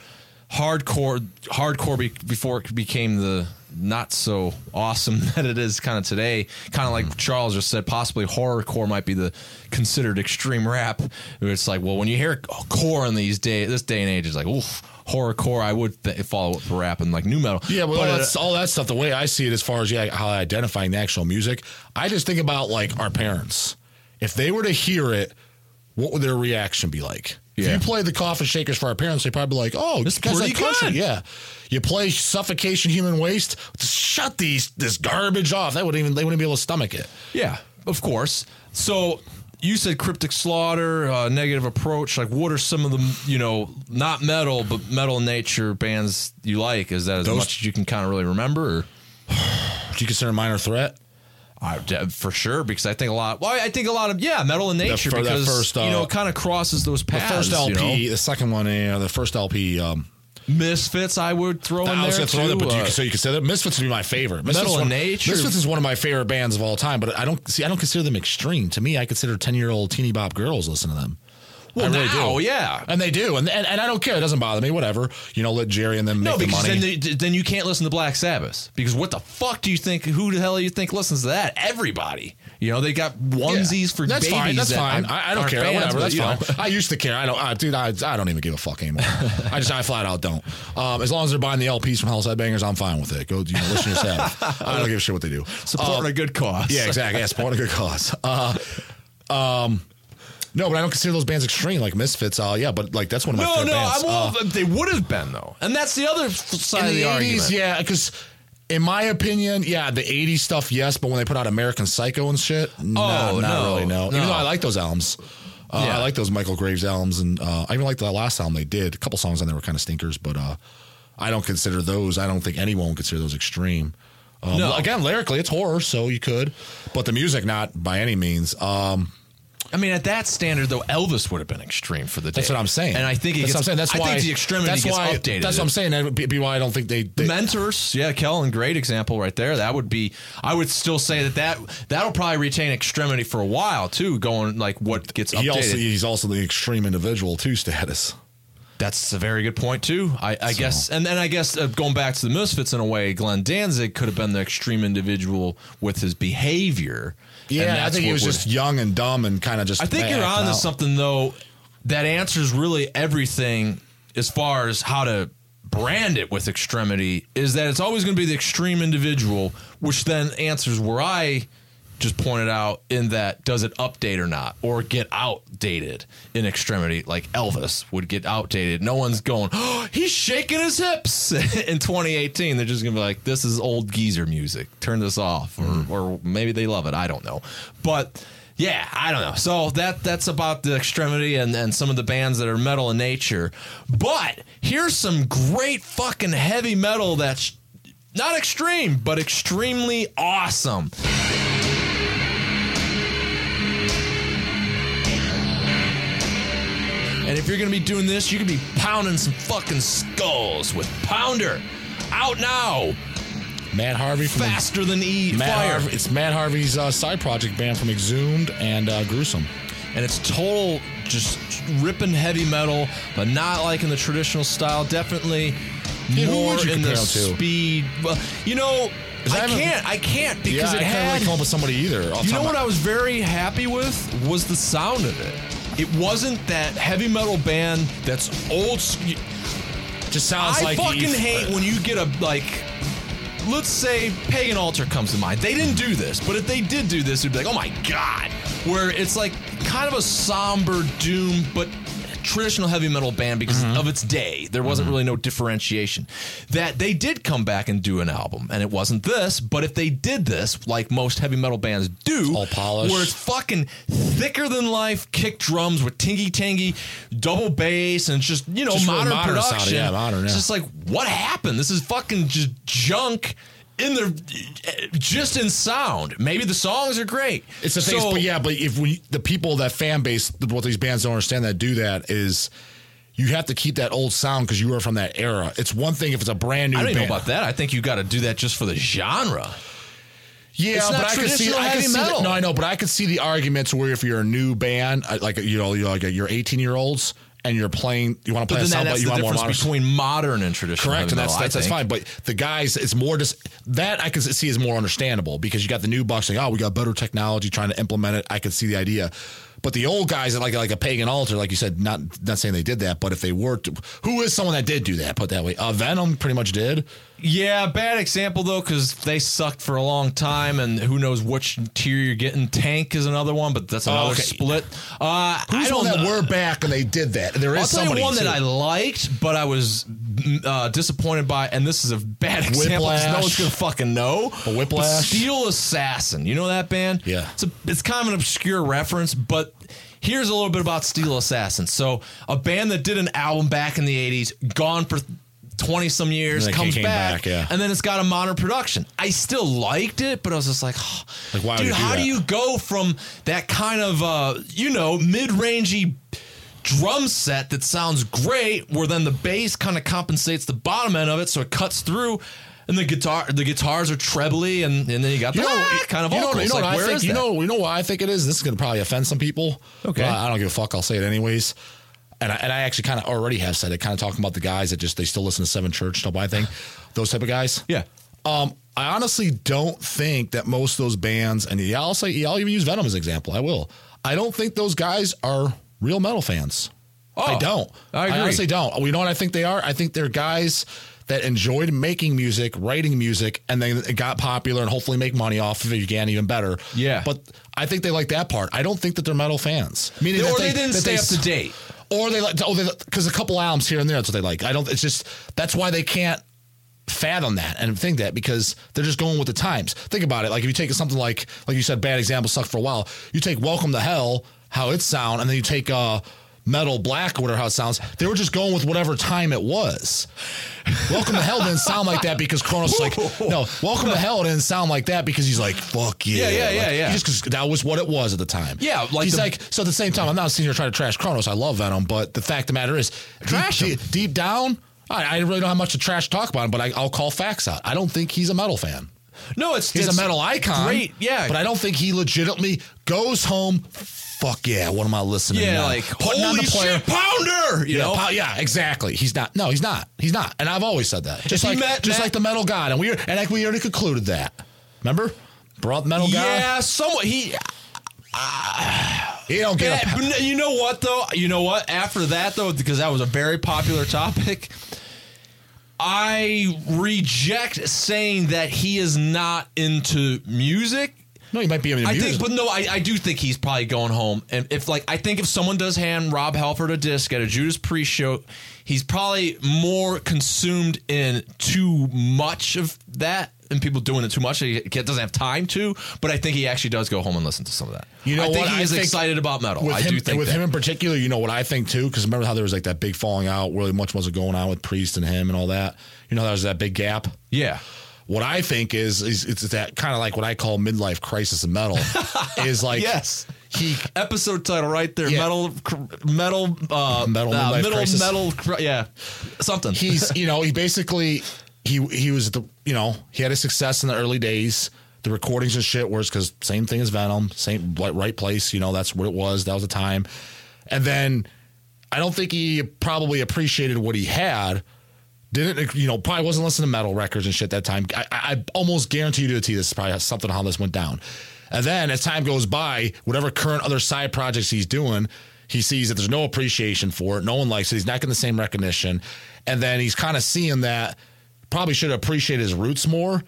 hardcore, hardcore be, before it became the not so awesome that it is kind of today. Kind of like mm. Charles just said, possibly horrorcore might be the considered extreme rap. It's like, well, when you hear core in these day, this day and age, it's like, oof, horrorcore. I would th- follow up for rap and like new metal. Yeah, well, but all, that's, all that stuff. The way I see it, as far as yeah, how identifying the actual music, I just think about like our parents. If they were to hear it, what would their reaction be like? Yeah. If you play the Coffin Shakers for our parents, they'd probably be like, oh, this is pretty good. Yeah. You play Suffocation, Human Waste, just shut these this garbage off. That wouldn't even they wouldn't be able to stomach it. Yeah, of course. So you said Cryptic Slaughter, uh, Negative Approach. Like, what are some of the, you know, not metal, but metal nature bands you like? Is that as Those, much as you can kind of really remember? Or? Do you consider Minor Threat? I, for sure, because I think a lot. Well, I think a lot of yeah, metal in nature the, because first, uh, you know, it kind of crosses those paths. The first L P, you know? The second one, yeah, the first L P, um, Misfits. I would throw in there too. Throw that, but uh, you, so you consider that Misfits would be my favorite. Misfits metal in one, nature. Misfits is one of my favorite bands of all time, but I don't see. I don't consider them extreme. To me, I consider ten-year-old teeny bop girls listen to them. Well, I really now, do. yeah, and they do, and, and and I don't care. It doesn't bother me. Whatever, you know, let Jerry and them make no, the money. No, because then, then you can't listen to Black Sabbath, because what the fuck do you think? Who the hell do you think listens to that? Everybody, you know, they got onesies yeah. for that's babies. Fine, that's that fine. I, I don't care. Fans, whatever. That's fine. Know. I used to care. I don't. I, dude, I, I don't even give a fuck anymore. I just I flat out don't. Um, as long as they're buying the L Ps from Hellside Bangers, I'm fine with it. Go, you know, listen yourself. I don't give a shit what they do. Supporting uh, a good cause. Yeah, exactly. Yeah, supporting a good cause. Uh, um. No, but I don't consider those bands extreme, like Misfits. Uh, yeah, but like that's one of my no, favorite no, bands. No, no, uh, they would have been though, and that's the other side in of the, the eighties, argument. Yeah, because in my opinion, yeah, the eighties stuff, yes, but when they put out American Psycho and shit, oh, nah, no, not really. No. no, even though I like those albums, uh, yeah. I like those Michael Graves albums, and uh, I even liked the last album they did. A couple songs on there were kind of stinkers, but uh, I don't consider those. I don't think anyone would consider those extreme. Um, no, again, lyrically, it's horror, so you could, but the music, not by any means. Um, I mean, at that standard, though, Elvis would have been extreme for the day. That's what I'm saying. And I think it that's gets, what I'm saying. That's I why, think the extremity that's gets why, updated. That's what I'm saying. That would be why I don't think they... they Mentors. Yeah, Kellen, great example right there. That would be... I would still say that, that that'll probably retain extremity for a while, too, going like what gets updated. He also, he's also the extreme individual, too, status. That's a very good point, too. I, I so. guess. And then I guess uh, going back to the Misfits in a way, Glenn Danzig could have been the extreme individual with his behavior. Yeah, I think he was just young and dumb and kind of just. I think you're on to something, though, that answers really everything as far as how to brand it with extremity, is that it's always going to be the extreme individual, which then answers where I just pointed out in that, does it update or not, or get outdated in extremity? Like Elvis would get outdated. No one's going, oh, he's shaking his hips in twenty eighteen. They're just going to be like, this is old geezer music. Turn this off. Or, mm. or maybe they love it. I don't know. But yeah, I don't know. So that that's about the extremity and, and some of the bands that are metal in nature. But here's some great fucking heavy metal that's not extreme, but extremely awesome. And if you're going to be doing this, you're going to be pounding some fucking skulls with Pounder. Out now. Matt Harvey. From Faster the, than E. Matt Fire. Harvey, it's Matt Harvey's uh, side project band from Exhumed and uh, Gruesome. And it's total just ripping heavy metal, but not like in the traditional style. Definitely yeah, more in the to? speed. Well, you know, I, I can't. I can't because yeah, it I had. I can't really come up with somebody either. You know what I was very happy with was the sound of it. It wasn't that heavy metal band that's old. Just sounds I like I fucking East, hate when you get a, like, let's say Pagan Altar comes to mind. They didn't do this, but if they did do this, it'd be like, oh my God. Where it's like kind of a somber doom, but traditional heavy metal band because mm-hmm. of its day. There wasn't mm-hmm. really no differentiation. That they did come back and do an album, and it wasn't this, but if they did this, like most heavy metal bands do, all polished, where it's fucking thicker than life, kick drums with tingy-tangy, double bass, and just, you know, just modern, modern production. Sound, yeah, modern, yeah. It's just like, what happened? This is fucking just junk. In the just in sound, maybe the songs are great. It's the thing, so, but yeah, but if we the people that fan base, what these bands don't understand that do that is, you have to keep that old sound because you are from that era. It's one thing if it's a brand new. I don't band. know about that. I think you got to do that just for the genre. Yeah, it's but I could see, I could see the, no, I know, but I could see the arguments where if you're a new band, like you know, you're like you're eighteen year olds. And you're playing, you want to play a sound, but you want more modern. That's the difference between modern and traditional. Correct, and that's that's, that's fine. But the guys, it's more just, that I can see is more understandable because you got the new bucks saying, oh, we got better technology trying to implement it. I could see the idea. But the old guys that like like a Pagan Altar, like you said, not not saying they did that, but if they were to, who is someone that did do that? Put that way, uh, Venom pretty much did. Yeah, bad example though, because they sucked for a long time, and who knows which tier you're getting. Tank is another one, but that's another oh, okay. split. Uh, Who's I don't know. That were back and they did that. There is I'll tell somebody you one too. that I liked, but I was uh, disappointed by, and this is a bad example. Whiplash. No one's gonna fucking know. A Whiplash, but Steel Assassin. You know that band? Yeah. It's a, it's kind of an obscure reference, but. Here's a little bit about Steel Assassin. So a band that did an album back in the eighties, gone for twenty some years, comes back, back yeah. and then it's got a modern production. I still liked it, but I was just like, oh, like why dude, do how do, do you go from that kind of, uh, you know, mid-rangey drum set that sounds great, where then the bass kind of compensates the bottom end of it, so it cuts through. And the guitar, the guitars are trebly, and, and then you got the you know, kind of vocals. You know, you know, like, where think, is you know, you know what I think it is? This is going to probably offend some people. Okay. Uh, I don't give a fuck. I'll say it anyways. And I, and I actually kind of already have said it, kind of talking about the guys that just, they still listen to Seven Church, Still Buy Thing, those type of guys. Yeah. Um, I honestly don't think that most of those bands, and yeah, I'll say, yeah, I'll even use Venom as an example. I will. I don't think those guys are real metal fans. Oh, I don't. I, I honestly don't. You know what I think they are? I think they're guys that enjoyed making music, writing music, and then it got popular and hopefully make money off of it again, even better. Yeah. But I think they like that part. I don't think that they're metal fans. Meaning or that they, they didn't that stay they, up to date. Or they like, oh, because a couple albums here and there, that's what they like. I don't, it's just, that's why they can't fathom that and think that because they're just going with the times. Think about it. Like if you take something like, like you said, bad example, sucked for a while. You take Welcome to Hell, how it sound, and then you take, uh, Metal Black, whatever how it sounds. They were just going with whatever time it was. Welcome to Hell didn't sound like that because Chronos like no. Welcome to Hell didn't sound like that because he's like fuck yeah, yeah, yeah, yeah. Like, yeah. Just because that was what it was at the time. Yeah, like he's the, like so. At the same time, I'm not sitting here trying to trash Chronos. I love Venom, but the fact of the matter is, trash deep, deep, deep down. I, I really don't have much to trash talk about him, but I, I'll call facts out. I don't think he's a metal fan. No, it's he's it's a metal icon. Great, yeah, but I don't think he legitimately goes home. fuck yeah, what am I listening yeah, to? Yeah, like, putting holy on the player, shit, Pounder! You yeah, know? Po- yeah, exactly. He's not. No, he's not. He's not. And I've always said that. Just, like, met, just met, like the metal god. And we and like we already concluded that. Remember? Brought the metal yeah, god. Yeah, somewhat. He... Uh, you don't get that, a- You know what, though? You know what? After that, though, because that was a very popular topic, I reject saying that he is not into music. No, he might be into I music. Think, but no, I, I do think he's probably going home. And if, like, I think if someone does hand Rob Halford a disc at a Judas Priest show, he's probably more consumed in too much of that. And people doing it too much, he doesn't have time to. But I think he actually does go home and listen to some of that. You know, I think what? he is think excited about metal. I him, do think with that. him in particular. You know what I think too, because remember how there was like that big falling out, really much wasn't going on with Priest and him and all that. You know, there was that big gap. Yeah. What I think is, is it's that kind of like what I call midlife crisis in metal is like yes. He episode title right there. Yeah. Metal, metal, uh, metal, uh, midlife middle, crisis. metal, yeah, something. He's you know he basically. He he was the you know he had a success in the early days. The recordings and shit was because same thing as Venom, same right place. You know that's what it was. That was the time. And then I don't think he probably appreciated what he had. Didn't you know? Probably wasn't listening to metal records and shit that time. I, I almost guarantee you to a T this is probably something how this went down. And then as time goes by, whatever current other side projects he's doing, he sees that there's no appreciation for it. No one likes it. He's not getting the same recognition. And then he's kind of seeing that. Probably should appreciate his roots more,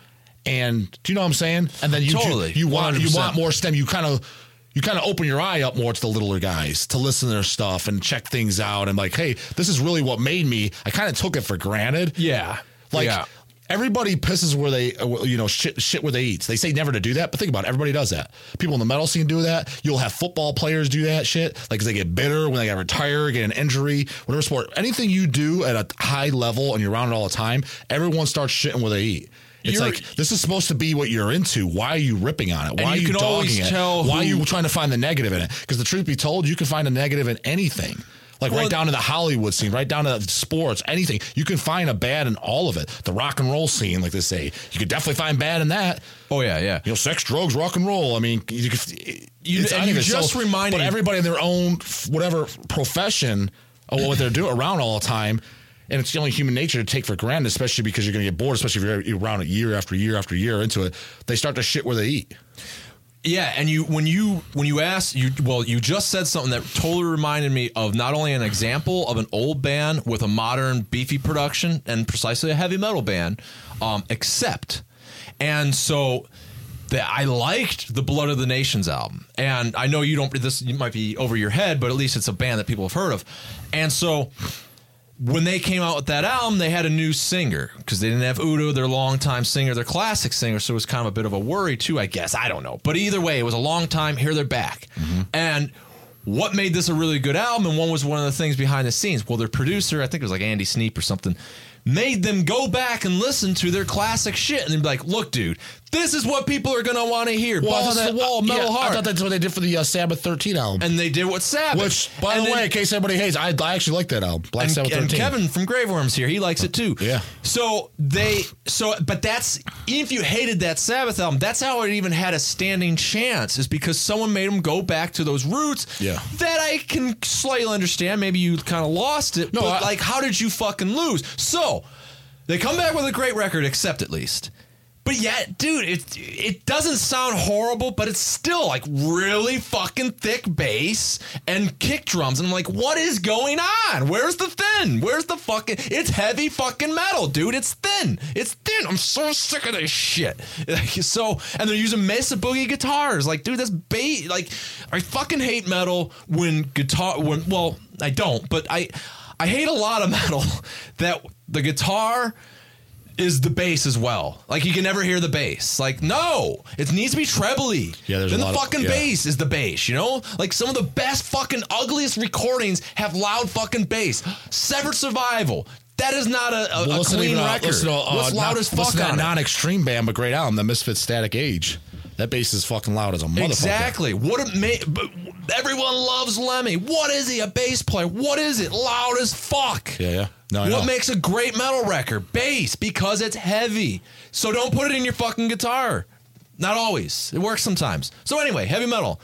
and do you know what I'm saying? And then you totally. you, you want one hundred percent. You want more STEM. You kind of you kind of open your eye up more to the littler guys to listen to their stuff and check things out and like, hey, this is really what made me. I kind of took it for granted. Yeah, like yeah. Everybody pisses where they you know shit shit where they eat. They say never to do that, but think about it. Everybody does that. People in the metal scene do that. You'll have football players do that shit, like 'cause they get bitter when they got retired, get an injury, whatever sport. Anything you do at a high level and you're around it all the time, everyone starts shitting where they eat. It's you're, like this is supposed to be what you're into. Why are you ripping on it? Why you are you dogging it? Why are you trying to find the negative in it? Because the truth be told, you can find a negative in anything. Like well, right down to the Hollywood scene, right down to sports, anything. You can find a bad in all of it. The rock and roll scene, like they say, you could definitely find bad in that. Oh, yeah, yeah. You know, sex, drugs, rock and roll. I mean, you could, you, and you just so, reminded But everybody in their own, whatever, profession of what they're doing around all the time. And it's the only human nature to take for granted, especially because you're going to get bored, especially if you're around it year after year after year into it. They start to shit where they eat. Yeah, and you when you when you asked you well you just said something that totally reminded me of not only an example of an old band with a modern beefy production and precisely a heavy metal band, um, except, and so that I liked the Blood of the Nations album, and I know you don't this you might be over your head, but at least it's a band that people have heard of, and so. When they came out with that album, they had a new singer because they didn't have Udo, their longtime singer, their classic singer. So it was kind of a bit of a worry, too, I guess. I don't know. But either way, it was a long time. Here they're back. Mm-hmm. And what made this a really good album? And one was one of the things behind the scenes. Well, their producer, I think it was like Andy Sneap or something, made them go back and listen to their classic shit. And they'd be like, look, dude, this is what people are going to want to hear. Balls well, to the wall, metal yeah, heart. I thought that's what they did for the uh, Sabbath thirteen album. And they did what Sabbath. Which, by and the then, way, in case anybody hates, I, I actually like that album. Black and, Sabbath thirteen. And Kevin from Graveworms here, he likes it too. Yeah. So they, so, but that's, if you hated that Sabbath album, that's how it even had a standing chance, is because someone made them go back to those roots. Yeah. That I can slightly understand. Maybe you kind of lost it. No, but I, like, how did you fucking lose? So they come back with a great record, except at least. But yeah, dude, it it doesn't sound horrible, but it's still like really fucking thick bass and kick drums. And I'm like, what is going on? Where's the thin? Where's the fucking? It's heavy fucking metal, dude. It's thin. It's thin. I'm so sick of this shit. So, and they're using Mesa Boogie guitars. Like, dude, that's bass. Like, I fucking hate metal when guitar. When well, I don't, but I I hate a lot of metal that the guitar. Is the bass as well. Like, you can never hear the bass. Like, no, it needs to be trebly. Yeah, there's then a lot the fucking of, yeah. bass is the bass, you know? Like, some of the best fucking ugliest recordings have loud fucking bass. Severed Survival. That is not a, a, well, a clean to, record. What's uh, loud as fuck on it. Non-extreme band, but great album, the Misfits Static Age. That bass is fucking loud as a motherfucker. Exactly. What a ma- but everyone loves Lemmy. What is he? A bass player. What is it? Loud as fuck. Yeah, yeah. No, what makes a great metal record? Bass, because it's heavy. So don't put it in your fucking guitar. Not always. It works sometimes. So anyway, heavy metal.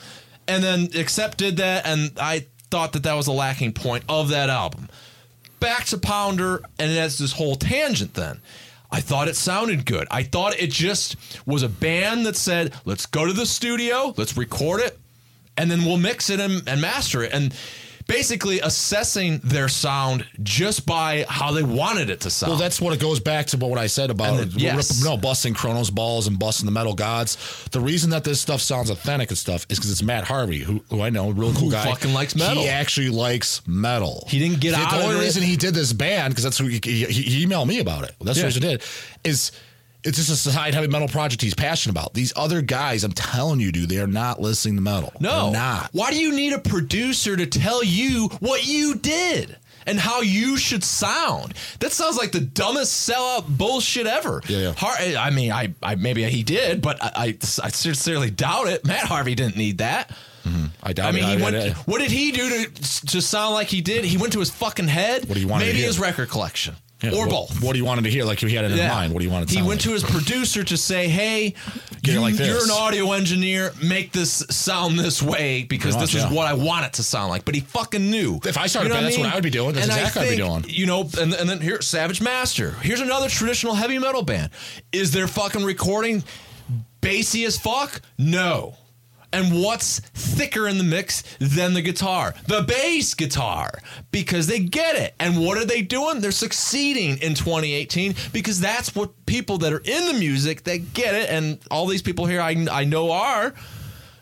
and then Accept did that, and I thought that that was a lacking point of that album. Back to Pounder, and it has this whole tangent then. I thought it sounded good. I thought it just was a band that said, let's go to the studio, let's record it, and then we'll mix it and, and master it. And basically assessing their sound just by how they wanted it to sound. Well, that's what it goes back to what I said about then, yes. no, busting Chronos balls and busting the metal gods. The reason that this stuff sounds authentic and stuff is because it's Matt Harvey, who, who I know, a real cool who guy. Who fucking likes metal. He actually likes metal. He didn't get he, out of it. The only reason he did this band, because that's who he, he, he emailed me about it. That's yeah. what he did, is... It's just a side heavy metal project he's passionate about. These other guys, I'm telling you, dude, they are not listening to metal. No. They're not. Why do you need a producer to tell you what you did and how you should sound? That sounds like the dumbest sellout bullshit ever. Yeah, yeah. Har- I mean, I, I maybe he did, but I, I, I sincerely doubt it. Matt Harvey didn't need that. Mm-hmm. I doubt I mean, it. He went, it. What did he do to, to sound like he did? He went to his fucking head. What do you want? Maybe his record collection. Yeah, or well, both. What do you wanted to hear? Like, he had it in yeah. mind. What do you want to tell He went like? to his producer to say, hey, you, like you're an audio engineer. Make this sound this way because much, this is yeah. what I want it to sound like. But he fucking knew. If I started you know a band, that's what I would be doing. That's and exactly I think, what I'd be doing. You know, and, and then here, Savage Master. Here's another traditional heavy metal band. Is their fucking recording bassy as fuck? No. And what's thicker in the mix than the guitar? The bass guitar, because they get it. And what are they doing? They're succeeding in twenty eighteen because that's what people that are in the music, they get it. And all these people here I, I know are,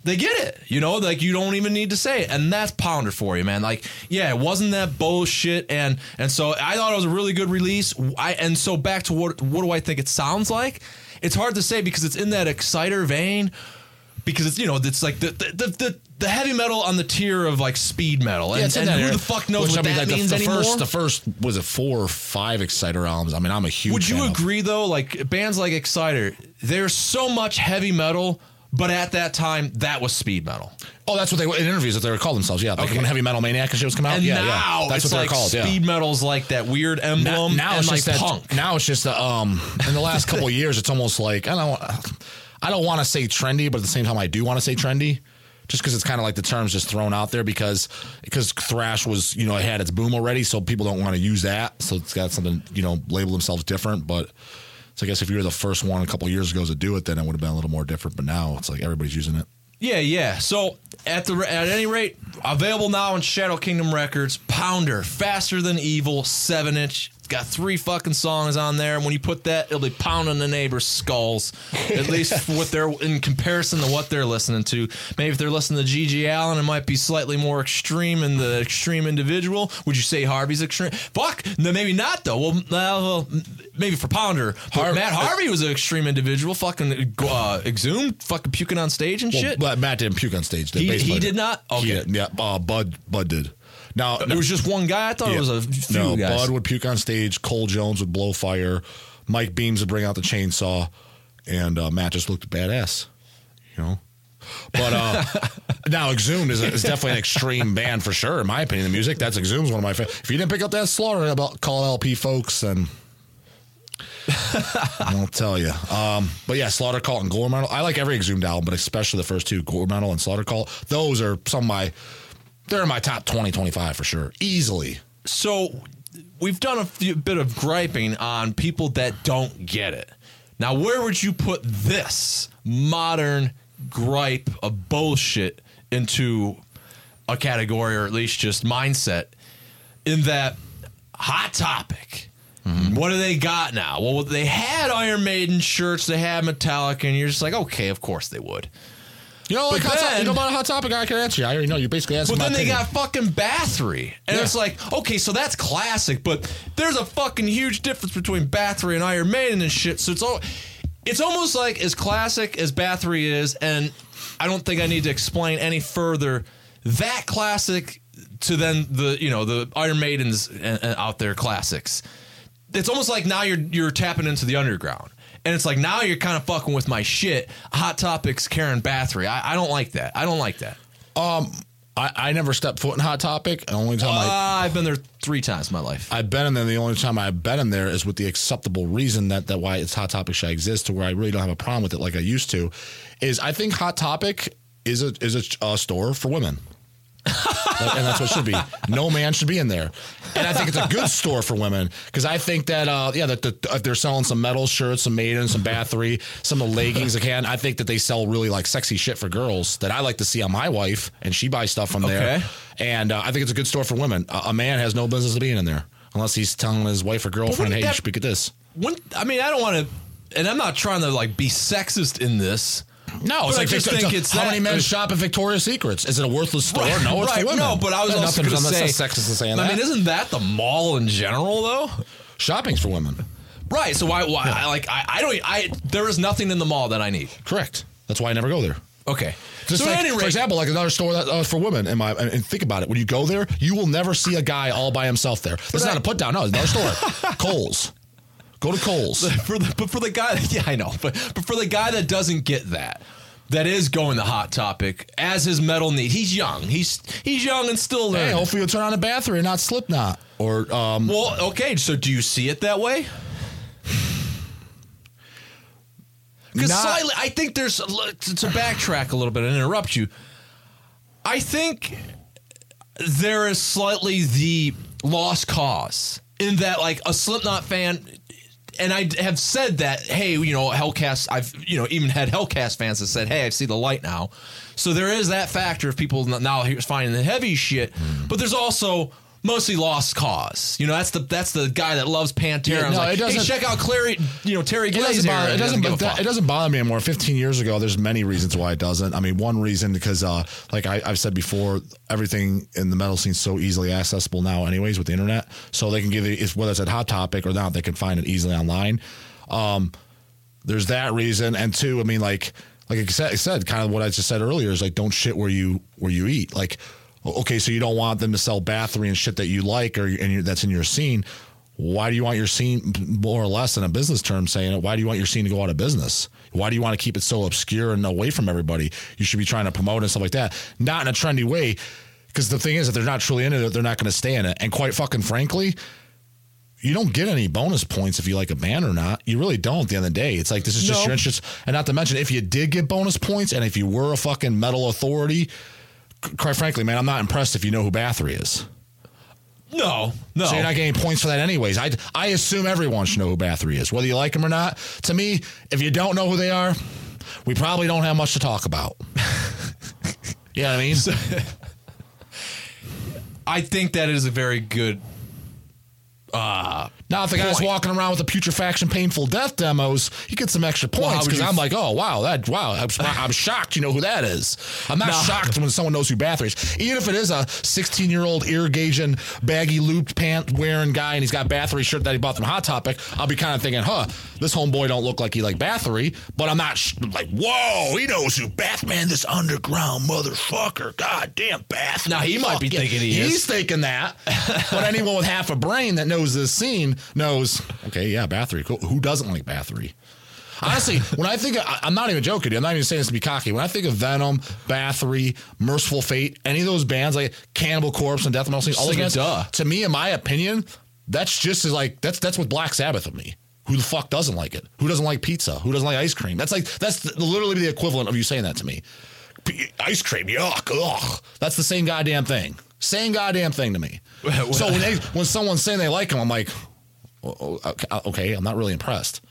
they get it. You know, like you don't even need to say it. And that's Pounder for you, man. Like, yeah, it wasn't that bullshit. And and so I thought it was a really good release. I And so back to what what do I think it sounds like? It's hard to say because it's in that exciter vein. Because it's, you know, it's like the the, the the heavy metal on the tier of like speed metal, and, yeah, and, and who the fuck knows Which, what I mean, that like means the, the anymore? First, the first was a four or five Exciter albums. I mean, I'm a huge. Would you fan agree of. though? Like bands like Exciter, there's so much heavy metal, but at that time, that was speed metal. Oh, that's what they in interviews that they would call themselves. Yeah, like okay. when Heavy Metal Maniac and shit was coming out. And yeah, now yeah, that's it's what they're like called. Speed yeah. metal's like that weird emblem. Now, now and it's like just punk. That, now it's just the um. In the last couple of years, it's almost like I don't. I don't want to say trendy, but at the same time, I do want to say trendy just because it's kind of like the term's just thrown out there because because thrash was, you know, it had its boom already. So people don't want to use that. So it's got something, you know, label themselves different. But so I guess if you were the first one a couple of years ago to do it, then it would have been a little more different. But now it's like everybody's using it. Yeah, yeah. So at the at any rate, available now on Shadow Kingdom Records, Pounder, Faster Than Evil, seven inch. It's got three fucking songs on there. And when you put that, it'll be pounding the neighbor's skulls, at least what they're in comparison to what they're listening to. Maybe if they're listening to G G Allin, it might be slightly more extreme in the extreme individual. Would you say Harvey's extreme? Fuck, no, maybe not, though. Well, well maybe for Pounder. Har- Matt Harvey was an extreme individual, fucking uh, exhumed, fucking puking on stage and well, shit. Matt didn't puke on stage. He, he did not? Okay. He did, yeah, uh, Bud, Bud did. Now it was just one guy. I thought yeah, it was a few no, guys. Bud would puke on stage. Cole Jones would blow fire. Mike Beams would bring out the chainsaw, and uh, Matt just looked badass, you know. But uh, now Exhumed is, a, is definitely an extreme band for sure, in my opinion. The music that's Exhumed's one of my favorites. If you didn't pick up that Slaughter about call L P folks, then I'll tell you. Um, but yeah, Slaughter Cult and Gore Metal. I like every Exhumed album, but especially the first two, Gore Metal and Slaughter Cult. Those are some of my. They're in my top twenty, twenty-five for sure. Easily. So we've done a few, bit of griping on people that don't get it. Now, where would you put this modern gripe of bullshit into a category or at least just mindset in that hot topic? Mm-hmm. What do they got now? Well, they had Iron Maiden shirts. They had Metallica. And you're just like, okay, of course they would. You know, like hot then, to- you know about a hot topic I can answer you. I already know you basically answered. But then opinion. They got fucking Bathory, and yeah. it's like, okay, so that's classic, but there's a fucking huge difference between Bathory and Iron Maiden and shit. So it's all, it's almost like as classic as Bathory is, and I don't think I need to explain any further that classic to then the you know the Iron Maidens out there classics. It's almost like now you're you're tapping into the underground. And it's like, now you're kind of fucking with my shit. Hot Topics, Karen Bathory. I, I don't like that. I don't like that. Um, I, I never stepped foot in Hot Topic. The only time uh, I, I've been there three times in my life. I've been in there. The only time I've been in there is with the acceptable reason that, that why it's Hot Topic should exist to where I really don't have a problem with it like I used to. Is I think Hot Topic is a is a uh, store for women. And that's what it should be. No man should be in there. And I think it's a good store for women because I think that, uh, yeah, that the, if they're selling some metal shirts, some Maiden, some Bathory, some of the leggings, I can, I think that they sell really like sexy shit for girls that I like to see on my wife, and she buys stuff from okay. there. And uh, I think it's a good store for women. A, a man has no business being in there unless he's telling his wife or girlfriend, hey, that, you should get this. I mean, I don't want to, and I'm not trying to like be sexist in this. No, it's like I just Victor- think it's how that, many men uh, shop at Victoria's Secrets? Is it a worthless store? Right, no, it's right, for women. No, but I was also going to say, sexist in saying I that. mean, isn't that the mall in general though? Shopping's for women, right? So why? Why? Yeah. I, like I, I don't. I there is nothing in the mall that I need. Correct. That's why I never go there. Okay. Just so like, at any rate, for example, like another store that uh, for women, in my, and think about it. When you go there, you will never see a guy all by himself there. This is not a put down. No, it's another store. Kohl's. Go to Kohl's. For the, but for the guy, yeah, I know. But, but for the guy that doesn't get that, that is going the Hot Topic as his metal need. He's young. He's he's young and still learning. Hey, hopefully you'll turn on a Bathory and not Slipknot. Or um. Well, okay. So do you see it that way? Because I think there's to backtrack a little bit and interrupt you. I think there is slightly the lost cause in that, like a Slipknot fan. And I have said that, hey, you know, Hellcast, I've, you know, even had Hellcast fans that said, hey, I see the light now. So there is that factor of people now finding the heavy shit. Mm. But there's also mostly lost cause. You know, that's the that's the guy that loves Pantera. Yeah, no, like, it doesn't, hey, check out Clary, you know, Terry Glazer. It, it, doesn't, doesn't it, it doesn't bother me anymore. fifteen years ago, there's many reasons why it doesn't. I mean, one reason, because uh, like I, I've said before, everything in the metal scene is so easily accessible now anyways with the internet. So they can give it, whether it's a Hot Topic or not, they can find it easily online. Um, there's that reason. And two, I mean, like like I said, I said, kind of what I just said earlier is like, don't shit where you where you eat. Like, okay, so you don't want them to sell Bathory and shit that you like, or and you're, that's in your scene. Why do you want your scene, more or less in a business term saying it, why do you want your scene to go out of business? Why do you want to keep it so obscure and away from everybody? You should be trying to promote and stuff like that. Not in a trendy way, because the thing is, if they're not truly in it, they're not going to stay in it. And quite fucking frankly, you don't get any bonus points if you like a band or not. You really don't at the end of the day. It's like, this is just no. your interest. And not to mention, if you did get bonus points and if you were a fucking metal authority, quite frankly, man, I'm not impressed if you know who Bathory is. No, no. So you're not getting points for that anyways. I, I assume everyone should know who Bathory is, whether you like them or not. To me, if you don't know who they are, we probably don't have much to talk about. You know what I mean? So, I think that is a very good... Uh, now, if the guy's point. walking around with the Putre Faction Painful Death demos, you get some extra points because well, I'm f- like, oh, wow, that wow, I'm, I'm shocked you know who that is. I'm not no. shocked when someone knows who Bathory is. Even if it is a sixteen-year-old ear-gauging, baggy-looped, pant-wearing guy and he's got Bathory shirt that he bought from Hot Topic, I'll be kind of thinking, huh, this homeboy don't look like he like Bathory, but I'm not sh- like, whoa, he knows who Bathman, this underground motherfucker. God damn, Bathman. Now, he might be yeah. thinking he is. He's thinking that, but anyone with half a brain that knows this scene knows, okay, yeah, Bathory, cool. Who doesn't like Bathory? Honestly, when I think of, I'm not even joking, I'm not even saying this to be cocky. When I think of Venom, Bathory, Merciful Fate, any of those bands like Cannibal Corpse and Death Metal scenes, all those bands, duh. To me, in my opinion, that's just as like that's that's what Black Sabbath of me. Who the fuck doesn't like it? Who doesn't like pizza? Who doesn't like ice cream? That's like that's literally the equivalent of you saying that to me. Ice cream, yuck, ugh. That's the same goddamn thing. Same goddamn thing to me. So when they, when someone's saying they like him, I'm like, oh, okay, okay, I'm not really impressed.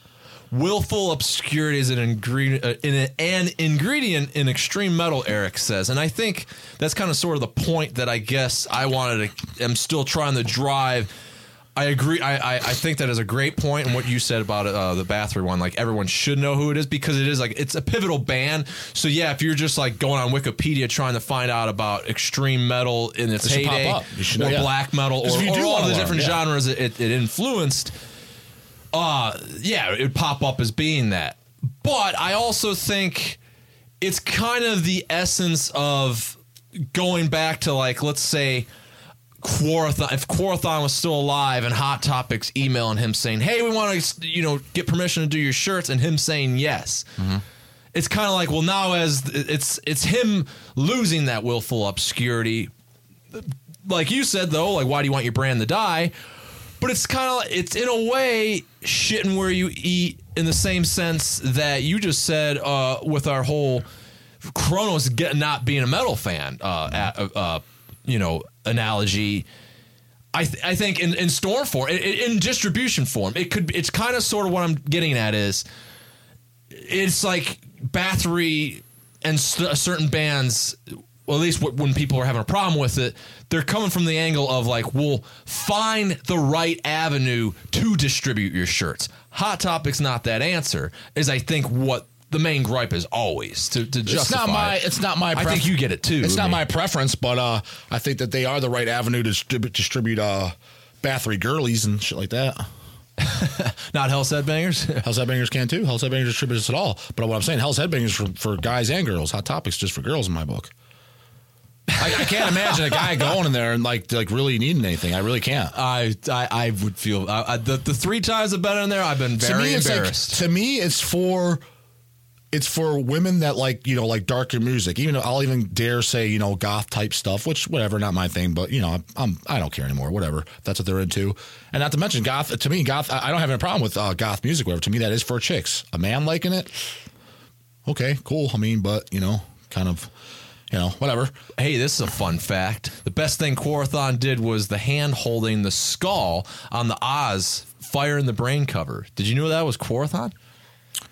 Willful obscurity is an ingredient, uh, in a, an ingredient in extreme metal, Eric says, and I think that's kind of sort of the point that I guess I wanted to. I'm still trying to drive. I agree. I, I, I think that is a great point, and what you said about uh, the Bathory one, like everyone should know who it is because it is like it's a pivotal band. So yeah, if you're just like going on Wikipedia trying to find out about extreme metal in its it heyday, pop up. You should or know, yeah. black metal, or, or, or all of the learn, different yeah. genres it, it, it influenced, uh, yeah, it would pop up as being that. But I also think it's kind of the essence of going back to like let's say. Quorathon, if Quorathon was still alive and Hot Topic's emailing him saying, hey, we want to, you know, get permission to do your shirts, and him saying yes. Mm-hmm. It's kind of like, well, now as it's it's him losing that willful obscurity. Like you said, though, like, why do you want your brand to die? But it's kind of, it's in a way shitting where you eat in the same sense that you just said uh, with our whole Chronos get, not being a metal fan, uh, at, uh, you know, analogy. I th- I think in, in store form, in, in distribution form, it could. It's kind of sort of what I'm getting at is, it's like Bathory and st- certain bands. Well, at least w- when people are having a problem with it, they're coming from the angle of like, we'll find the right avenue to distribute your shirts. Hot Topic's not that answer. Is I think what. The main gripe is always to, to justify. It's not my. It's not my. Pref- I think you get it too. It's not I mean. my preference, but uh, I think that they are the right avenue to distrib- distribute uh, Bathory girlies and shit like that. Not Hell's Headbangers. Hell's Headbangers can too. Hell's Headbangers distributes it all. But what I'm saying, Hell's Headbangers for, for guys and girls. Hot Topics just for girls in my book. I, I can't imagine a guy going in there and like like really needing anything. I really can't. I I, I would feel I, I, the the three times I've been in there, I've been very to me, embarrassed. It's like, to me, it's for. It's for women that like, you know, like darker music. Even though I'll even dare say, you know, goth type stuff, which whatever, not my thing, but you know, I'm, I'm I don't care anymore. Whatever, that's what they're into. And not to mention goth. To me, goth. I don't have any problem with uh, goth music. Whatever. To me, that is for chicks. A man liking it. Okay, cool. I mean, but you know, kind of, you know, whatever. Hey, this is a fun fact. The best thing Corathon did was the hand holding the skull on the Oz Fire in the Brain cover. Did you know that was Corathon?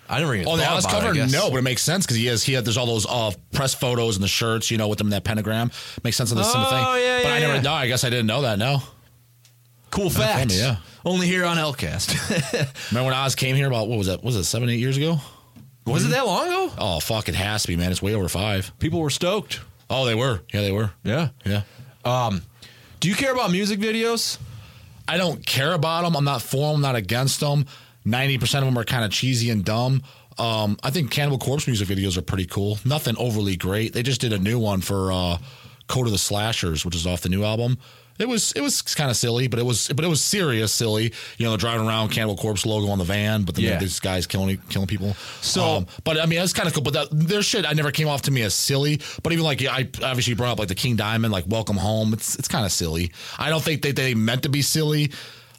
I never even oh, thought about cover? it, I guess. No, but it makes sense because he has, he had, there's all those uh, press photos and the shirts, you know, with them in that pentagram. Makes sense of this oh, thing. Oh, yeah, But yeah, I never, yeah. no, I guess I didn't know that, no. Cool facts. Yeah. Only here on Hellcast. Remember when Oz came here about, what was that, what was it, seven, eight years ago? Was mm-hmm. it that long ago? Oh, fuck, it has to be, man. It's way over five. People were stoked. Oh, they were. Yeah, they were. Yeah. Yeah. Um, do you care about music videos? I don't care about them. I'm not for them, not against them. ninety percent of them are kind of cheesy and dumb. Um, I think Cannibal Corpse music videos are pretty cool. Nothing overly great. They just did a new one for uh, Code of the Slashers, which is off the new album. It was it was kind of silly, but it was but it was serious silly. You know, they're driving around Cannibal Corpse logo on the van, but then yeah. this guy's killing killing people. So, um, but I mean, it's kind of cool. But that, their shit, I never came off to me as silly. But even like yeah, I obviously brought up like the King Diamond, like Welcome Home. It's it's kind of silly. I don't think they they meant to be silly.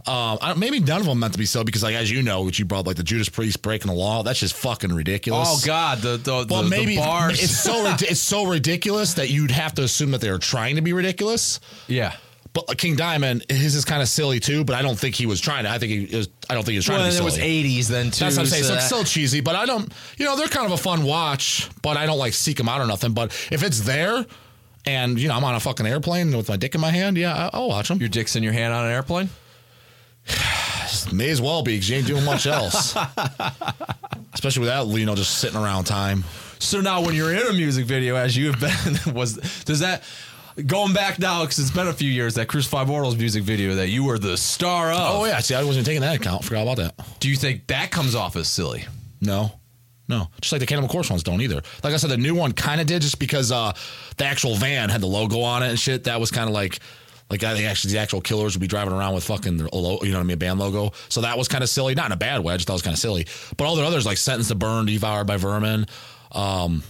Um, I don't, maybe none of them meant to be so because, like as you know, which you brought like the Judas Priest breaking the law. That's just fucking ridiculous. Oh God, the the, well, the, maybe the bars. It's so it's so ridiculous that you'd have to assume that they were trying to be ridiculous. Yeah, but King Diamond, his is kind of silly too. But I don't think he was trying to. I think he was. I don't think he was trying well, to. Be silly. It was eighties then too. That's what I'm saying. So, so it's still cheesy. But I don't. You know, they're kind of a fun watch. But I don't like seek them out or nothing. But if it's there. And you know, I'm on a fucking airplane with my dick in my hand. Yeah, I'll watch them. Your dick's in your hand on an airplane. May as well be because you ain't doing much else. Especially without, you know, just sitting around time. So now when you're in a music video, as you have been, was does that, going back now, because it's been a few years, that Crucified Mortals music video that you were the star of. Oh, yeah. See, I wasn't taking that account. Forgot about that. Do you think that comes off as silly? No. No. Just like the Cannibal Corpse ones don't either. Like I said, the new one kind of did just because uh, the actual van had the logo on it and shit. That was kind of like... Like, I think actually the actual killers would be driving around with fucking their, you know what I mean, a band logo. So that was kind of silly. Not in a bad way. I just thought it was kind of silly. But all the others, like Sentence to Burn, Devoured by Vermin, um,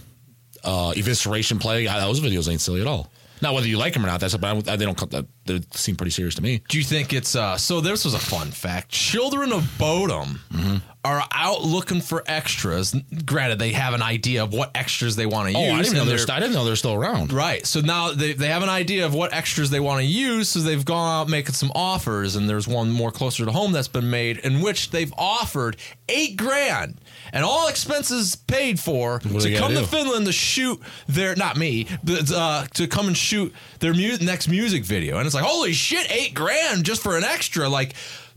uh, Evisceration Plague, I, those videos ain't silly at all. Now, whether you like them or not, that's but I, they don't they seem pretty serious to me. Do you think it's uh, so? This was a fun fact. Children of Bodom mm-hmm. are out looking for extras. Granted, they have an idea of what extras they want to oh, use. Oh, I didn't know they're. St- I didn't know they're still around. Right. So now they they have an idea of what extras they want to use. So they've gone out making some offers, and there's one more closer to home that's been made in which they've offered eight grand and all expenses paid for what to come do? to Finland to shoot their not me but, uh, to come and shoot. shoot their mu- next music video. And it's like, holy shit, eight grand just for an extra. Like,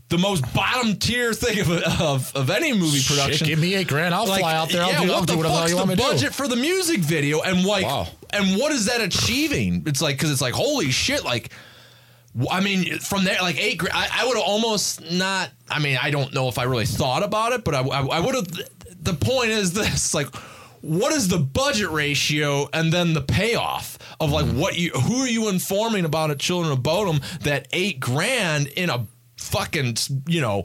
the most bottom tier thing of of, of any movie production. Shit, give me eight grand. I'll like, fly out there. I'll yeah, do, what I'll the do whatever fuck's you want the me to budget do. For the music video? And, like, wow. and what is that achieving? It's like, because it's like, holy shit, like, I mean, from there, like, eight grand, I, I would have almost not, I mean, I don't know if I really thought about it, but I, I, I would have, the point is this, like, what is the budget ratio and then the payoff of like what you who are you informing about at Children of Bodom that eight grand in a fucking, you know,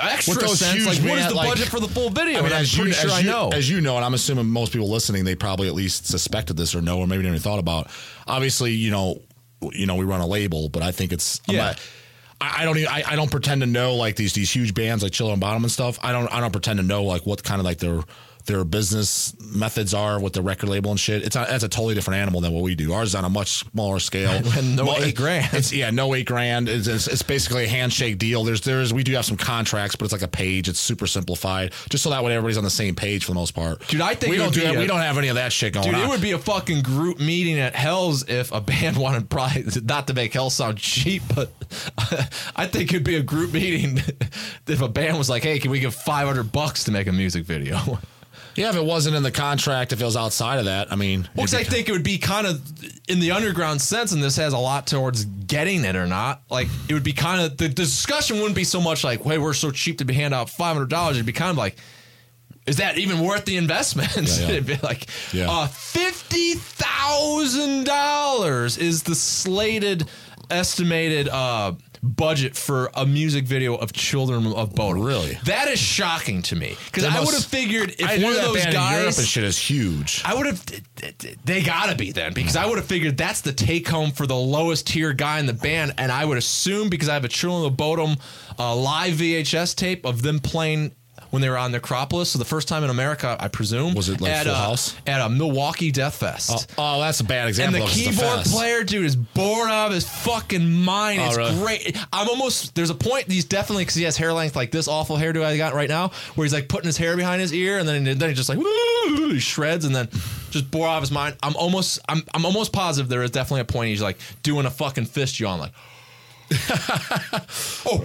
extra sense huge, like man, what is the like, budget for the full video? I mean, and I'm pretty you, sure I you, know. As you know, and I'm assuming most people listening, they probably at least suspected this or know or maybe didn't even thought about. Obviously, you know, you know, we run a label, but I think it's I'm yeah. not, I don't even, I, I don't pretend to know like these these huge bands like Children of Bodom and stuff. I don't I don't pretend to know like what kind of like their their business methods are with the record label and shit. It's a, that's a totally different animal than what we do. Ours is on a much smaller scale. no well, eight grand. It's, yeah, no eight grand. It's, it's, it's basically a handshake deal. There's there's we do have some contracts, but it's like a page. It's super simplified, just so that way everybody's on the same page for the most part. Dude, I think we don't do that. A, we don't have any of that shit going dude, on. Dude, it would be a fucking group meeting at Hell's if a band wanted, probably not to make Hell sound cheap, but I think it'd be a group meeting if a band was like, hey, can we give five hundred bucks to make a music video? Yeah, if it wasn't in the contract, if it was outside of that, I mean... Well, I think it would be kind of, in the underground sense, and this has a lot towards getting it or not, like, it would be kind of... The discussion wouldn't be so much like, hey, we're so cheap to be hand out five hundred dollars. It'd be kind of like, is that even worth the investment? Yeah, yeah. It'd be like, yeah. uh, fifty thousand dollars is the slated, estimated... Uh, budget for a music video of Children of Bodom. Really? That is shocking to me, because I would have figured if I one of those guys Europe and shit is huge. I would have. They gotta be then, because I would have figured that's the take home for the lowest tier guy in the band, and I would assume because I have a Children of Bodom uh, live V H S tape of them playing when they were on the Acropolis, so the first time in America, I presume, was it like at Full a, House at a Milwaukee Death Fest. Oh, oh, that's a bad example. And the keyboard the player dude is bored out of his fucking mind. Oh, it's really? Great. I'm almost there's a point he's definitely because he has hair length like this awful hairdo I got right now, where he's like putting his hair behind his ear and then then he just like woo, he shreds and then just bored out of his mind. I'm almost I'm I'm almost positive there is definitely a point he's like doing a fucking fist yawn like. oh,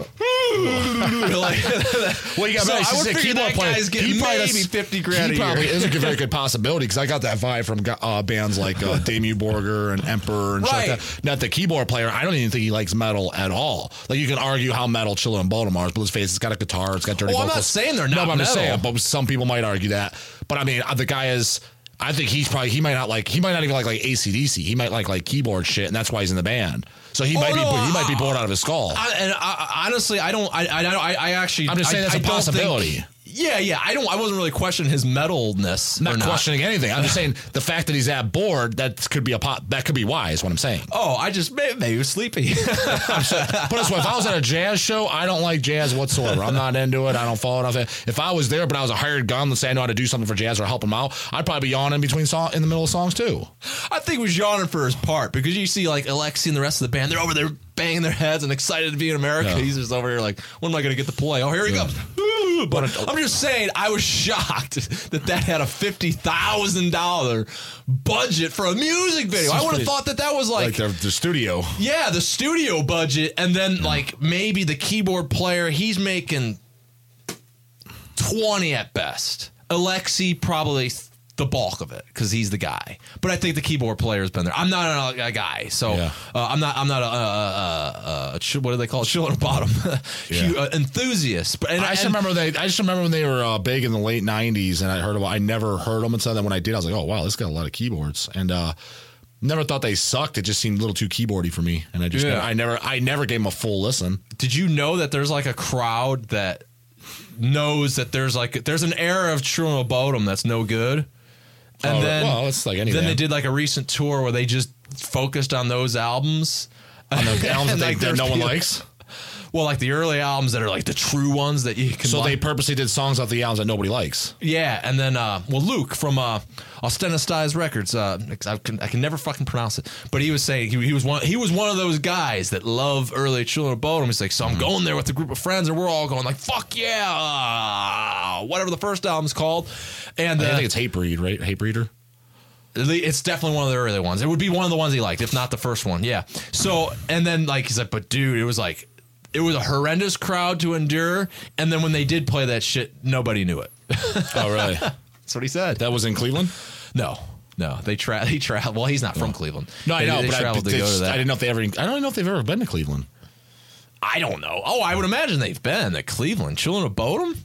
like, well, you got so I would figure that player. Guy's getting maybe fifty grand. He probably is a very good possibility because I got that vibe from uh, bands like uh, Damien Borger and Emperor and right. shit like that. Now, the keyboard player, I don't even think he likes metal at all. Like you can argue how metal Children of Bodom are, but let's face it, it's got a guitar, it's got dirty. Well, vocals. I'm not saying they're not. No, but I'm metal. Just saying, but some people might argue that. But I mean, the guy is. I think he's probably he might not like he might not even like like A C D C. He might like like keyboard shit, and that's why he's in the band. So he oh, might no, be he I, might be bored out of his skull. I, and I, honestly, I don't. I I I actually. I'm just saying I, that's I a possibility. Think, yeah, yeah. I don't. I wasn't really questioning his metalness. Not, not questioning anything. I'm just saying the fact that he's that bored that could be a pot. That could be why is what I'm saying. Oh, I just maybe he was sleepy. I'm so, but that's what, if I was at a jazz show, I don't like jazz whatsoever. I'm not into it. I don't follow enough. If I was there, but I was a hired gun, let's say I know how to do something for jazz or help him out, I'd probably be yawning between song in the middle of songs too. I think he was yawning for his part because you see like Alexi and the rest of the band. And they're over there banging their heads and excited to be in America. Yeah. He's just over here like, when am I going to get the play? Oh, here he yeah. comes. But I'm just saying, I was shocked that that had a fifty thousand dollars budget for a music video. I would have thought that that was like... Like the, the studio. Yeah, the studio budget. And then yeah. like maybe the keyboard player, he's making twenty at best. Alexi probably... the bulk of it because he's the guy, but I think the keyboard player has been there. I'm not a, a guy, so yeah. uh, I'm not. I'm not a, a, a, a what do they call it? Children of Bodom yeah. uh, enthusiast. But and, I just and, remember they. I just remember when they were uh, big in the late nineties, and I heard about. I never heard them until then. When I did, I was like, oh wow, this got a lot of keyboards, and uh, never thought they sucked. It just seemed a little too keyboardy for me, and I just yeah. I never I never gave them a full listen. Did you know that there's like a crowd that knows that there's like there's an era of Children of Bodom that's no good. And oh, then, well, it's like then they did like a recent tour where they just focused on those albums, on those albums that, that no one likes. Well, like the early albums that are like the true ones that you can. So like. They purposely did songs off the albums that nobody likes. Yeah, and then uh, well, Luke from uh, Austenitize Records, uh, I can I can never fucking pronounce it, but he was saying he, he was one he was one of those guys that love early Children of Bodom. He's like, so I'm mm-hmm. going there with a group of friends, and we're all going like, fuck yeah, whatever the first album's called. And uh, I think it's Hatebreed, right? Hatebreeder. It's definitely one of the early ones. It would be one of the ones he liked, if not the first one. Yeah. So and then like he's like, but dude, it was like. It was a horrendous crowd to endure, and then when they did play that shit, nobody knew it. Oh, really? That's what he said. That was in Cleveland? No. No, they tra- they traveled. Well, he's not from no. Cleveland. No, I they, know, they but I, to they, go to that. I didn't know if they ever. I don't know if they've ever been to Cleveland. I don't know. Oh, I would imagine they've been to Cleveland. Children of Bodom?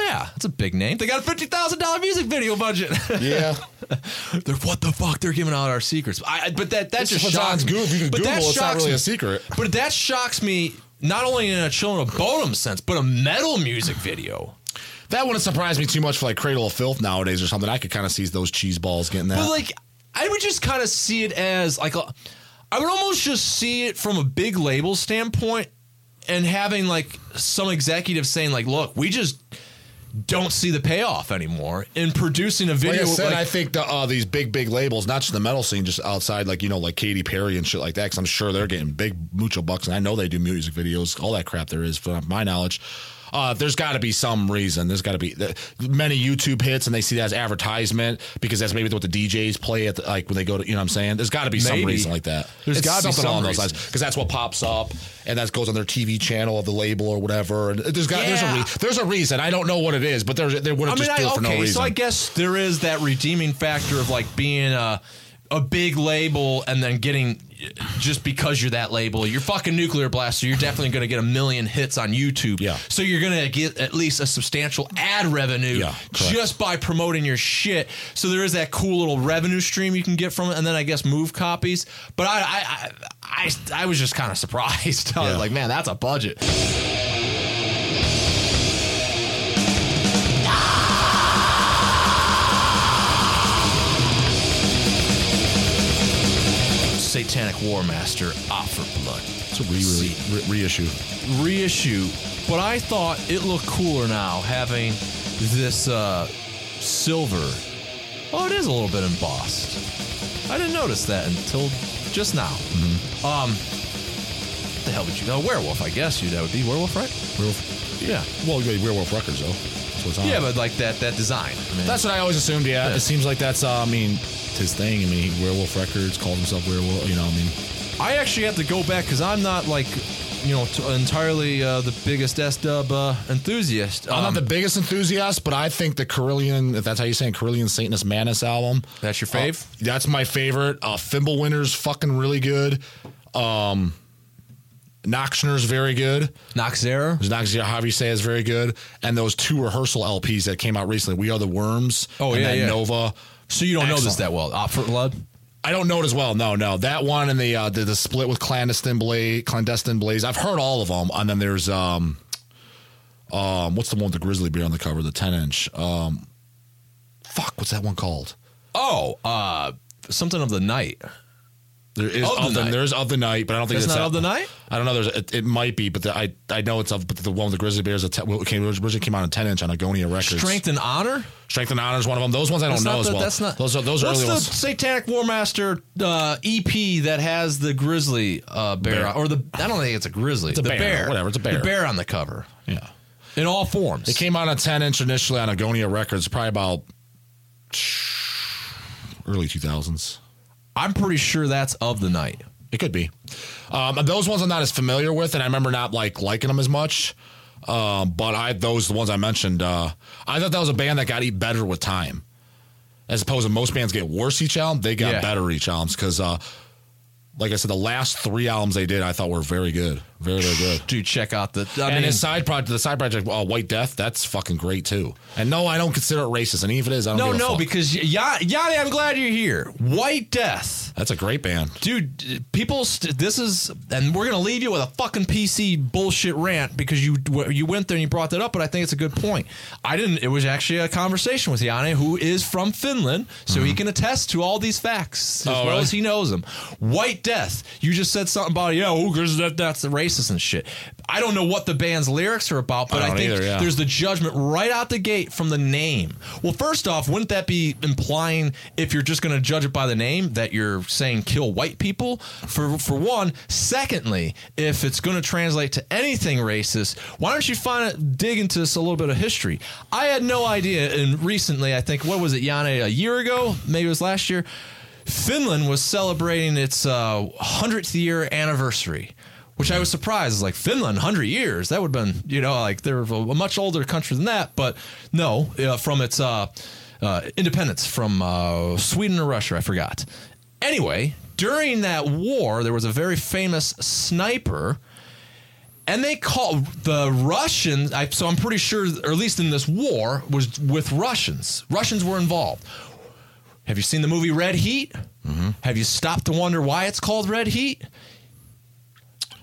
Yeah, that's a big name. They got a fifty thousand dollars music video budget. Yeah. They're what the fuck? They're giving out our secrets. I, I, but that, that just shocks me. If you can but Google, it's not really me. A secret. But that shocks me. Not only in a Children of Bodom sense, but a metal music video. That wouldn't surprise me too much for like Cradle of Filth nowadays or something. I could kind of see those cheese balls getting that. But like, I would just kind of see it as like, a, I would almost just see it from a big label standpoint and having like some executive saying like, look, we just don't see the payoff anymore in producing a video. Like I said, like, I think the, uh, these big, big labels, not just the metal scene, just outside, like, you know, like Katy Perry and shit like that, because I'm sure they're getting big mucho bucks, and I know they do music videos, all that crap there is, from my knowledge. Uh, there's got to be some reason. There's got to be uh, many YouTube hits, and they see that as advertisement because that's maybe what the D Js play at, the, like when they go to, you know what I'm saying? There's got to be maybe. some reason like that. There's got to be something along reason. those lines, because that's what pops up, and that goes on their T V channel of the label or whatever. And there's got yeah. there's a re- there's a reason. I don't know what it is, but there there would have I mean, just I, do it for okay, no reason. So I guess there is that redeeming factor of like being a a big label and then getting. Just because you're that label, you're fucking Nuclear Blaster, you're definitely going to get a million hits on YouTube. Yeah. So you're going to get at least a substantial ad revenue yeah, just by promoting your shit. So there is that cool little revenue stream you can get from it, and then I guess move copies. But I, I, I, I, I was just kind of surprised. I yeah. was like, man, that's a budget. Satanic War Master, Ah for Blood. It's a re- re- re- reissue. Reissue. But I thought it looked cooler now having this uh, silver. Oh, it is a little bit embossed. I didn't notice that until just now. Mm-hmm. Um, what the hell would you know? Werewolf, I guess you that would be Werewolf, right? Werewolf. Yeah. Well, you got Werewolf records, though. Yeah, but like that that design. I mean, that's what I always assumed, yeah. yeah. It seems like that's, uh, I mean, his thing. I mean, he, Werewolf Records, called himself Werewolf, you know what I mean? I actually have to go back because I'm not like, you know, t- entirely uh, the biggest S-dub uh, enthusiast. Um, I'm not the biggest enthusiast, but I think the Carillion, if that's how you say it, Carillion Satanist Madness album. That's your fave? Uh, that's my favorite. Uh, Fimblewinter's fucking really good. Um... Noxner's very good. Noxera? Noxera, however you say it, is very good. And those two rehearsal L Ps that came out recently, We Are the Worms oh, and yeah, yeah. Nova. So you don't Excellent. know this that well. Opfer Blood? I don't know it as well. No, no. That one and the, uh, the the split with Clandestine Blaze. Clandestine Blaze. I've heard all of them. And then there's, um, um, what's the one with the grizzly bear on the cover, the ten-inch? Um, fuck, what's that one called? Oh, uh, Something of the Night. There is of, of the, the there's of the night, but I don't think it's not that, of the night. I don't know. There's it, it might be, but the, I I know it's of. But the one with the grizzly bears that came originally came out in ten inch on Agonia Records. Strength and Honor. Strength and Honor is one of them. Those ones I don't that's know as the, well. That's not those are those early the ones. Satanic War Master uh, E P that has the grizzly uh, bear, bear or the I don't think it's a grizzly. It's a the bear, bear, whatever. It's a bear. The bear on the cover. Yeah, in all forms. It came out on ten inch initially on Agonia Records, probably about early two thousands. I'm pretty sure that's of the night. It could be. Um, those ones I'm not as familiar with, and I remember not like liking them as much. Uh, but I those the ones I mentioned. Uh, I thought that was a band that got eat better with time, as opposed to most bands get worse each album. They got yeah. better each album because, uh, like I said, the last three albums they did I thought were very good, very very good. Dude, check out the I and mean, his side project, the side project uh, White Death. That's fucking great too. And no, I don't consider it racist. And even if it is, I don't. No, give a no, fuck. Because Yanni, y- y- I'm glad you're here. White Death. That's a great band, dude. People, st- this is, and we're gonna leave you with a fucking P C bullshit rant because you you went there and you brought that up, but I think it's a good point. I didn't. It was actually a conversation with Yanni, who is from Finland, so mm-hmm. he can attest to all these facts as oh, well really? as he knows them. White Death. You just said something about yeah, oh, that that's the racist. And shit. I don't know what the band's lyrics are about, but I, I think either, yeah. there's the judgment right out the gate from the name. Well, first off, wouldn't that be implying, if you're just going to judge it by the name, that you're saying kill white people? For for one. Secondly, if it's going to translate to anything racist, why don't you find it, dig into this a little bit of history? I had no idea, and recently, I think, what was it, Yanni, a year ago? Maybe it was last year. Finland was celebrating its uh, hundredth year anniversary. Which I was surprised. It's like Finland, one hundred years. That would have been, you know, like they're a much older country than that. But no, uh, from its uh, uh, independence from uh, Sweden or Russia, I forgot. Anyway, during that war, there was a very famous sniper. And they call the Russians, I, so I'm pretty sure, or at least in this war, was with Russians. Russians were involved. Have you seen the movie Red Heat? Mm-hmm. Have you stopped to wonder why it's called Red Heat?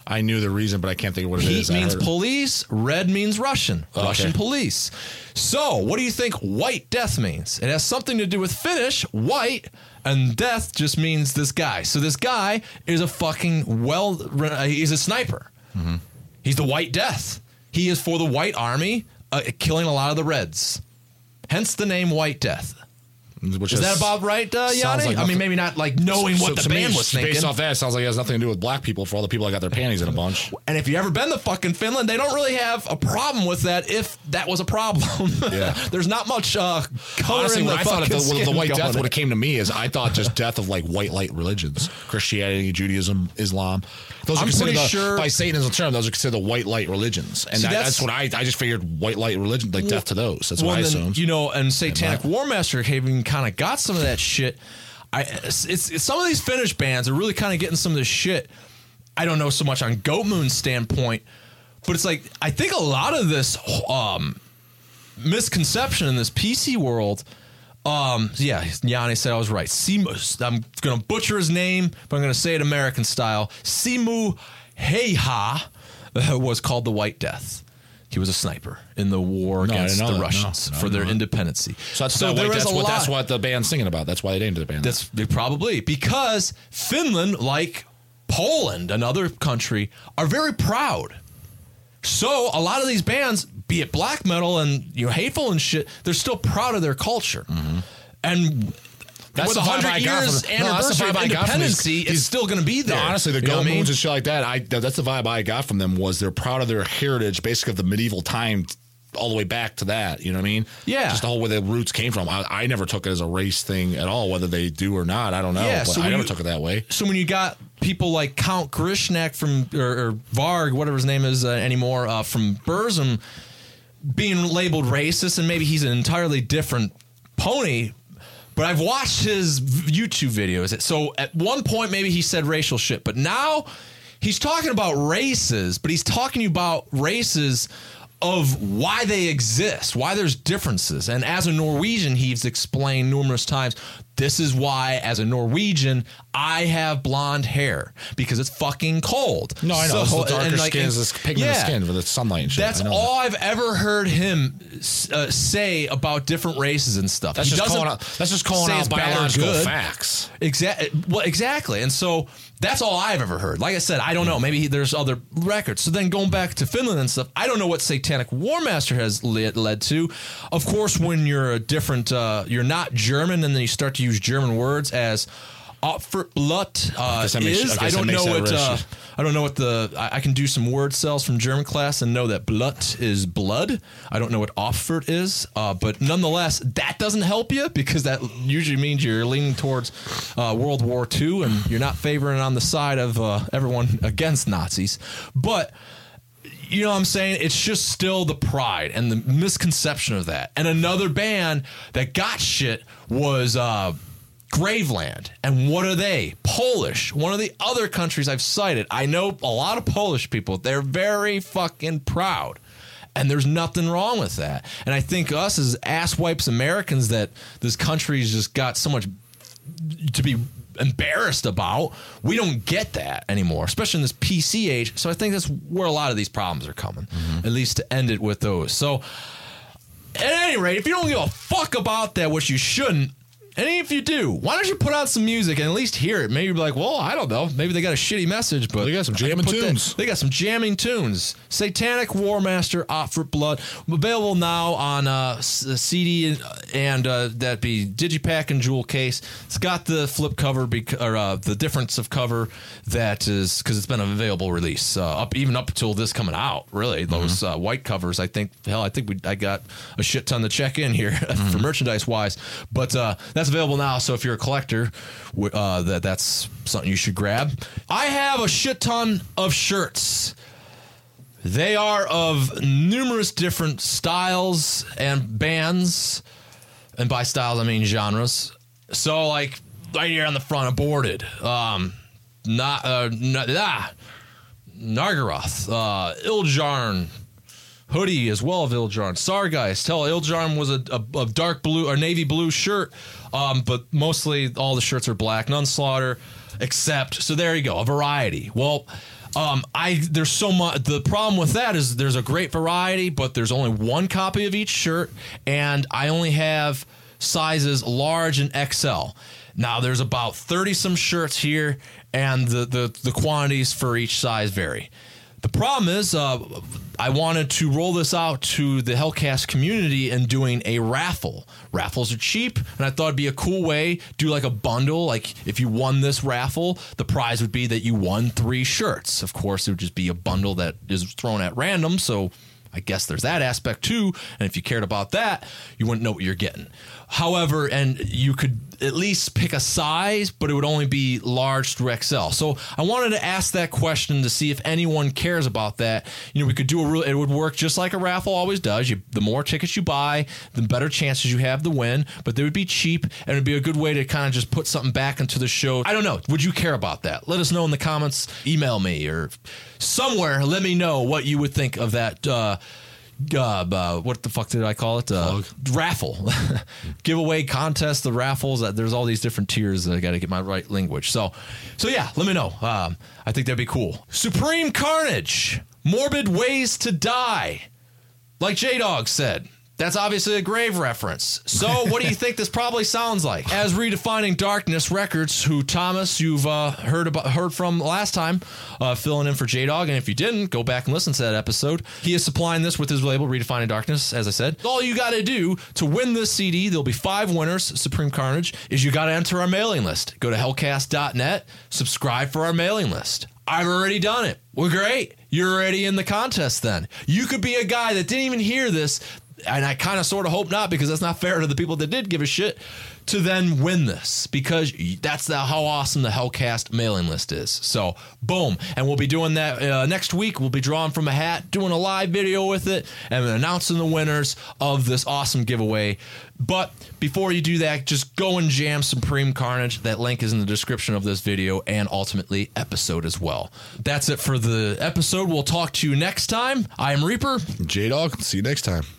I knew the reason, but I can't think of what it Heat is. Heat means police. Red means Russian. Okay. Russian police. So what do you think White Death means? It has something to do with Finnish, white, and death just means this guy. So this guy is a fucking well, he's a sniper. Mm-hmm. He's the White Death. He is for the White Army uh, killing a lot of the Reds. Hence the name White Death. Which is, is that about right, uh, Yanni? Like I mean, maybe not like knowing so, what so the band me, was thinking. Based off that, it sounds like it has nothing to do with black people for all the people that got their panties in a bunch. And if you've ever been to fucking Finland, they don't really have a problem with that if that was a problem. Yeah. There's not much uh, color Honestly, in the I fucking thought the, the White Death, what it came to me is I thought just death of like white light religions. Christianity, Judaism, Islam. Those are I'm pretty the, sure. By Satan's term, those are considered the white light religions. And See, that, that's, that's what I, I just figured white light religion, like well, death to those. That's well, what I assumed. You know, and Satanic War Master having kind of got some of that shit. I it's, it's some of these Finnish bands are really kind of getting some of this shit. I don't know so much on Goat Moon's standpoint, but it's like I think a lot of this um, misconception in this P C world. Um, yeah, Yanni said I was right. Simu, I'm gonna butcher his name, but I'm gonna say it American style. Simu Heiha was called the White Death. He was a sniper in the war no, against the that. Russians no, no, for their independence. So that's, so there is that's, a what, lot. That's what the band's singing about. That's why they named the band. That's that. Probably because Finland, like Poland, another country, are very proud. So a lot of these bands, be it black metal and you know, hateful and shit, they're still proud of their culture. Mm-hmm. And that's with one hundred years from, anniversary no, of independence, it's still going to be there. No, honestly, the you Goat Moons I mean? and shit like that, I, that's the vibe I got from them was they're proud of their heritage, basically of the medieval time all the way back to that. You know what I mean? Yeah. Just the whole way the roots came from. I, I never took it as a race thing at all, whether they do or not. I don't know, yeah, but so I never you, took it that way. So when you got people like Count Grishnak from, or, or Varg, whatever his name is uh, anymore, uh, from Burzum being labeled racist, and maybe he's an entirely different pony, but I've watched his YouTube videos. So at one point, maybe he said racial shit, but now he's talking about races, but he's talking about races of why they exist, why there's differences. And as a Norwegian, he's explained numerous times, this is why, as a Norwegian, I have blonde hair because it's fucking cold. No, I know. So, it's the darker like, skin, it's this pigment yeah, of skin with the sunlight and shit. That's all that. I've ever heard him uh, say about different races and stuff. That's he just calling out, that's just calling out biological facts. Exactly. Well, exactly. And so that's all I've ever heard. Like I said, I don't know. Maybe he, there's other records. So then going back to Finland and stuff, I don't know what Satanic War Master has led, led to. Of course, when you're a different, uh, you're not German, and then you start to use German words as Opferblatt uh, I makes, is. I, I don't know what uh, I don't know what the I, I can do some word cells from German class and know that Blatt is blood. I don't know what Opfert is, uh, but nonetheless, that doesn't help you because that usually means you're leaning towards uh, World War Two and you're not favoring on the side of uh, everyone against Nazis. But you know what I'm saying? It's just still the pride and the misconception of that. And another band that got shit was uh, Graveland. And what are they? Polish. One of the other countries I've cited. I know a lot of Polish people. They're very fucking proud. And there's nothing wrong with that. And I think us as asswipes Americans that this country's just got so much to be embarrassed about, we don't get that anymore, especially in this P C age. So I think that's where a lot of these problems are coming, mm-hmm. at least to end it with those. So at any rate, if you don't give a fuck about that, which you shouldn't, and if you do, why don't you put out some music and at least hear it? Maybe be like, well, I don't know. Maybe they got a shitty message, but they got some jamming tunes. That, they got some jamming tunes. Satanic War Master, Opferblatt, available now on uh, C D and uh, that'd be Digipack and Jewel Case. It's got the flip cover bec- or uh, the difference of cover that is because it's been an available release uh, up even up until this coming out. Really, those mm-hmm. uh, white covers. I think hell, I think we I got a shit ton to check in here mm-hmm. for merchandise wise, but uh, that's. Available now, so if you're a collector, uh, that that's something you should grab. I have a shit ton of shirts. They are of numerous different styles and bands, and by styles I mean genres. So, like right here on the front, Aborted, um, not uh, not ah, Nargaroth, uh, Iljarn. Hoodie as well of Iljarn. Sargeist. Hell, Iljarn was a, a, a dark blue or navy blue shirt, um, but mostly all the shirts are black. Nunslaughter, except. So there you go, a variety. Well, um, I there's so much. The problem with that is there's a great variety, but there's only one copy of each shirt, and I only have sizes large and X L. Now, there's about thirty-some shirts here, and the, the, the quantities for each size vary. The problem is... Uh, I wanted to roll this out to the Hellcast community and doing a raffle. Raffles are cheap, and I thought it'd be a cool way, do like a bundle. Like if you won this raffle, the prize would be that you won three shirts. Of course, it would just be a bundle that is thrown at random, so I guess there's that aspect too. And if you cared about that, you wouldn't know what you're getting. However, and you could at least pick a size, but it would only be large through X L. So I wanted to ask that question to see if anyone cares about that. You know, we could do a real, it would work just like a raffle always does. You, the more tickets you buy, the better chances you have to win, but they would be cheap and it'd be a good way to kind of just put something back into the show. I don't know. Would you care about that? Let us know in the comments, email me or somewhere. Let me know what you would think of that. Uh, Uh, uh, what the fuck did I call it? Uh, raffle. Giveaway, contest, the raffles. Uh, there's all these different tiers that I got to get my right language. So, so yeah, let me know. Um, I think that'd be cool. Supreme Carnage, Morbid Ways to Die. Like J Dog said, that's obviously a Grave reference. So what do you think this probably sounds like? As Redefining Darkness Records, who, Thomas, you've uh, heard about, heard from last time, uh, filling in for J-Dog, and if you didn't, go back and listen to that episode. He is supplying this with his label, Redefining Darkness, as I said. All you got to do to win this C D, there'll be five winners, Supreme Carnage, is you got to enter our mailing list. Go to Hellcast dot net, subscribe for our mailing list. I've already done it. We're great. You're already in the contest then. You could be a guy that didn't even hear this, and I kind of sort of hope not, because that's not fair to the people that did give a shit, to then win this, because that's the, how awesome the Hellcast mailing list is. So boom. And we'll be doing that uh, next week. We'll be drawing from a hat, doing a live video with it, and announcing the winners of this awesome giveaway. But before you do that, just go and jam Supreme Carnage. That link is in the description of this video and ultimately episode as well. That's it for the episode. We'll talk to you next time. I am Reaper. J Dog. See you next time.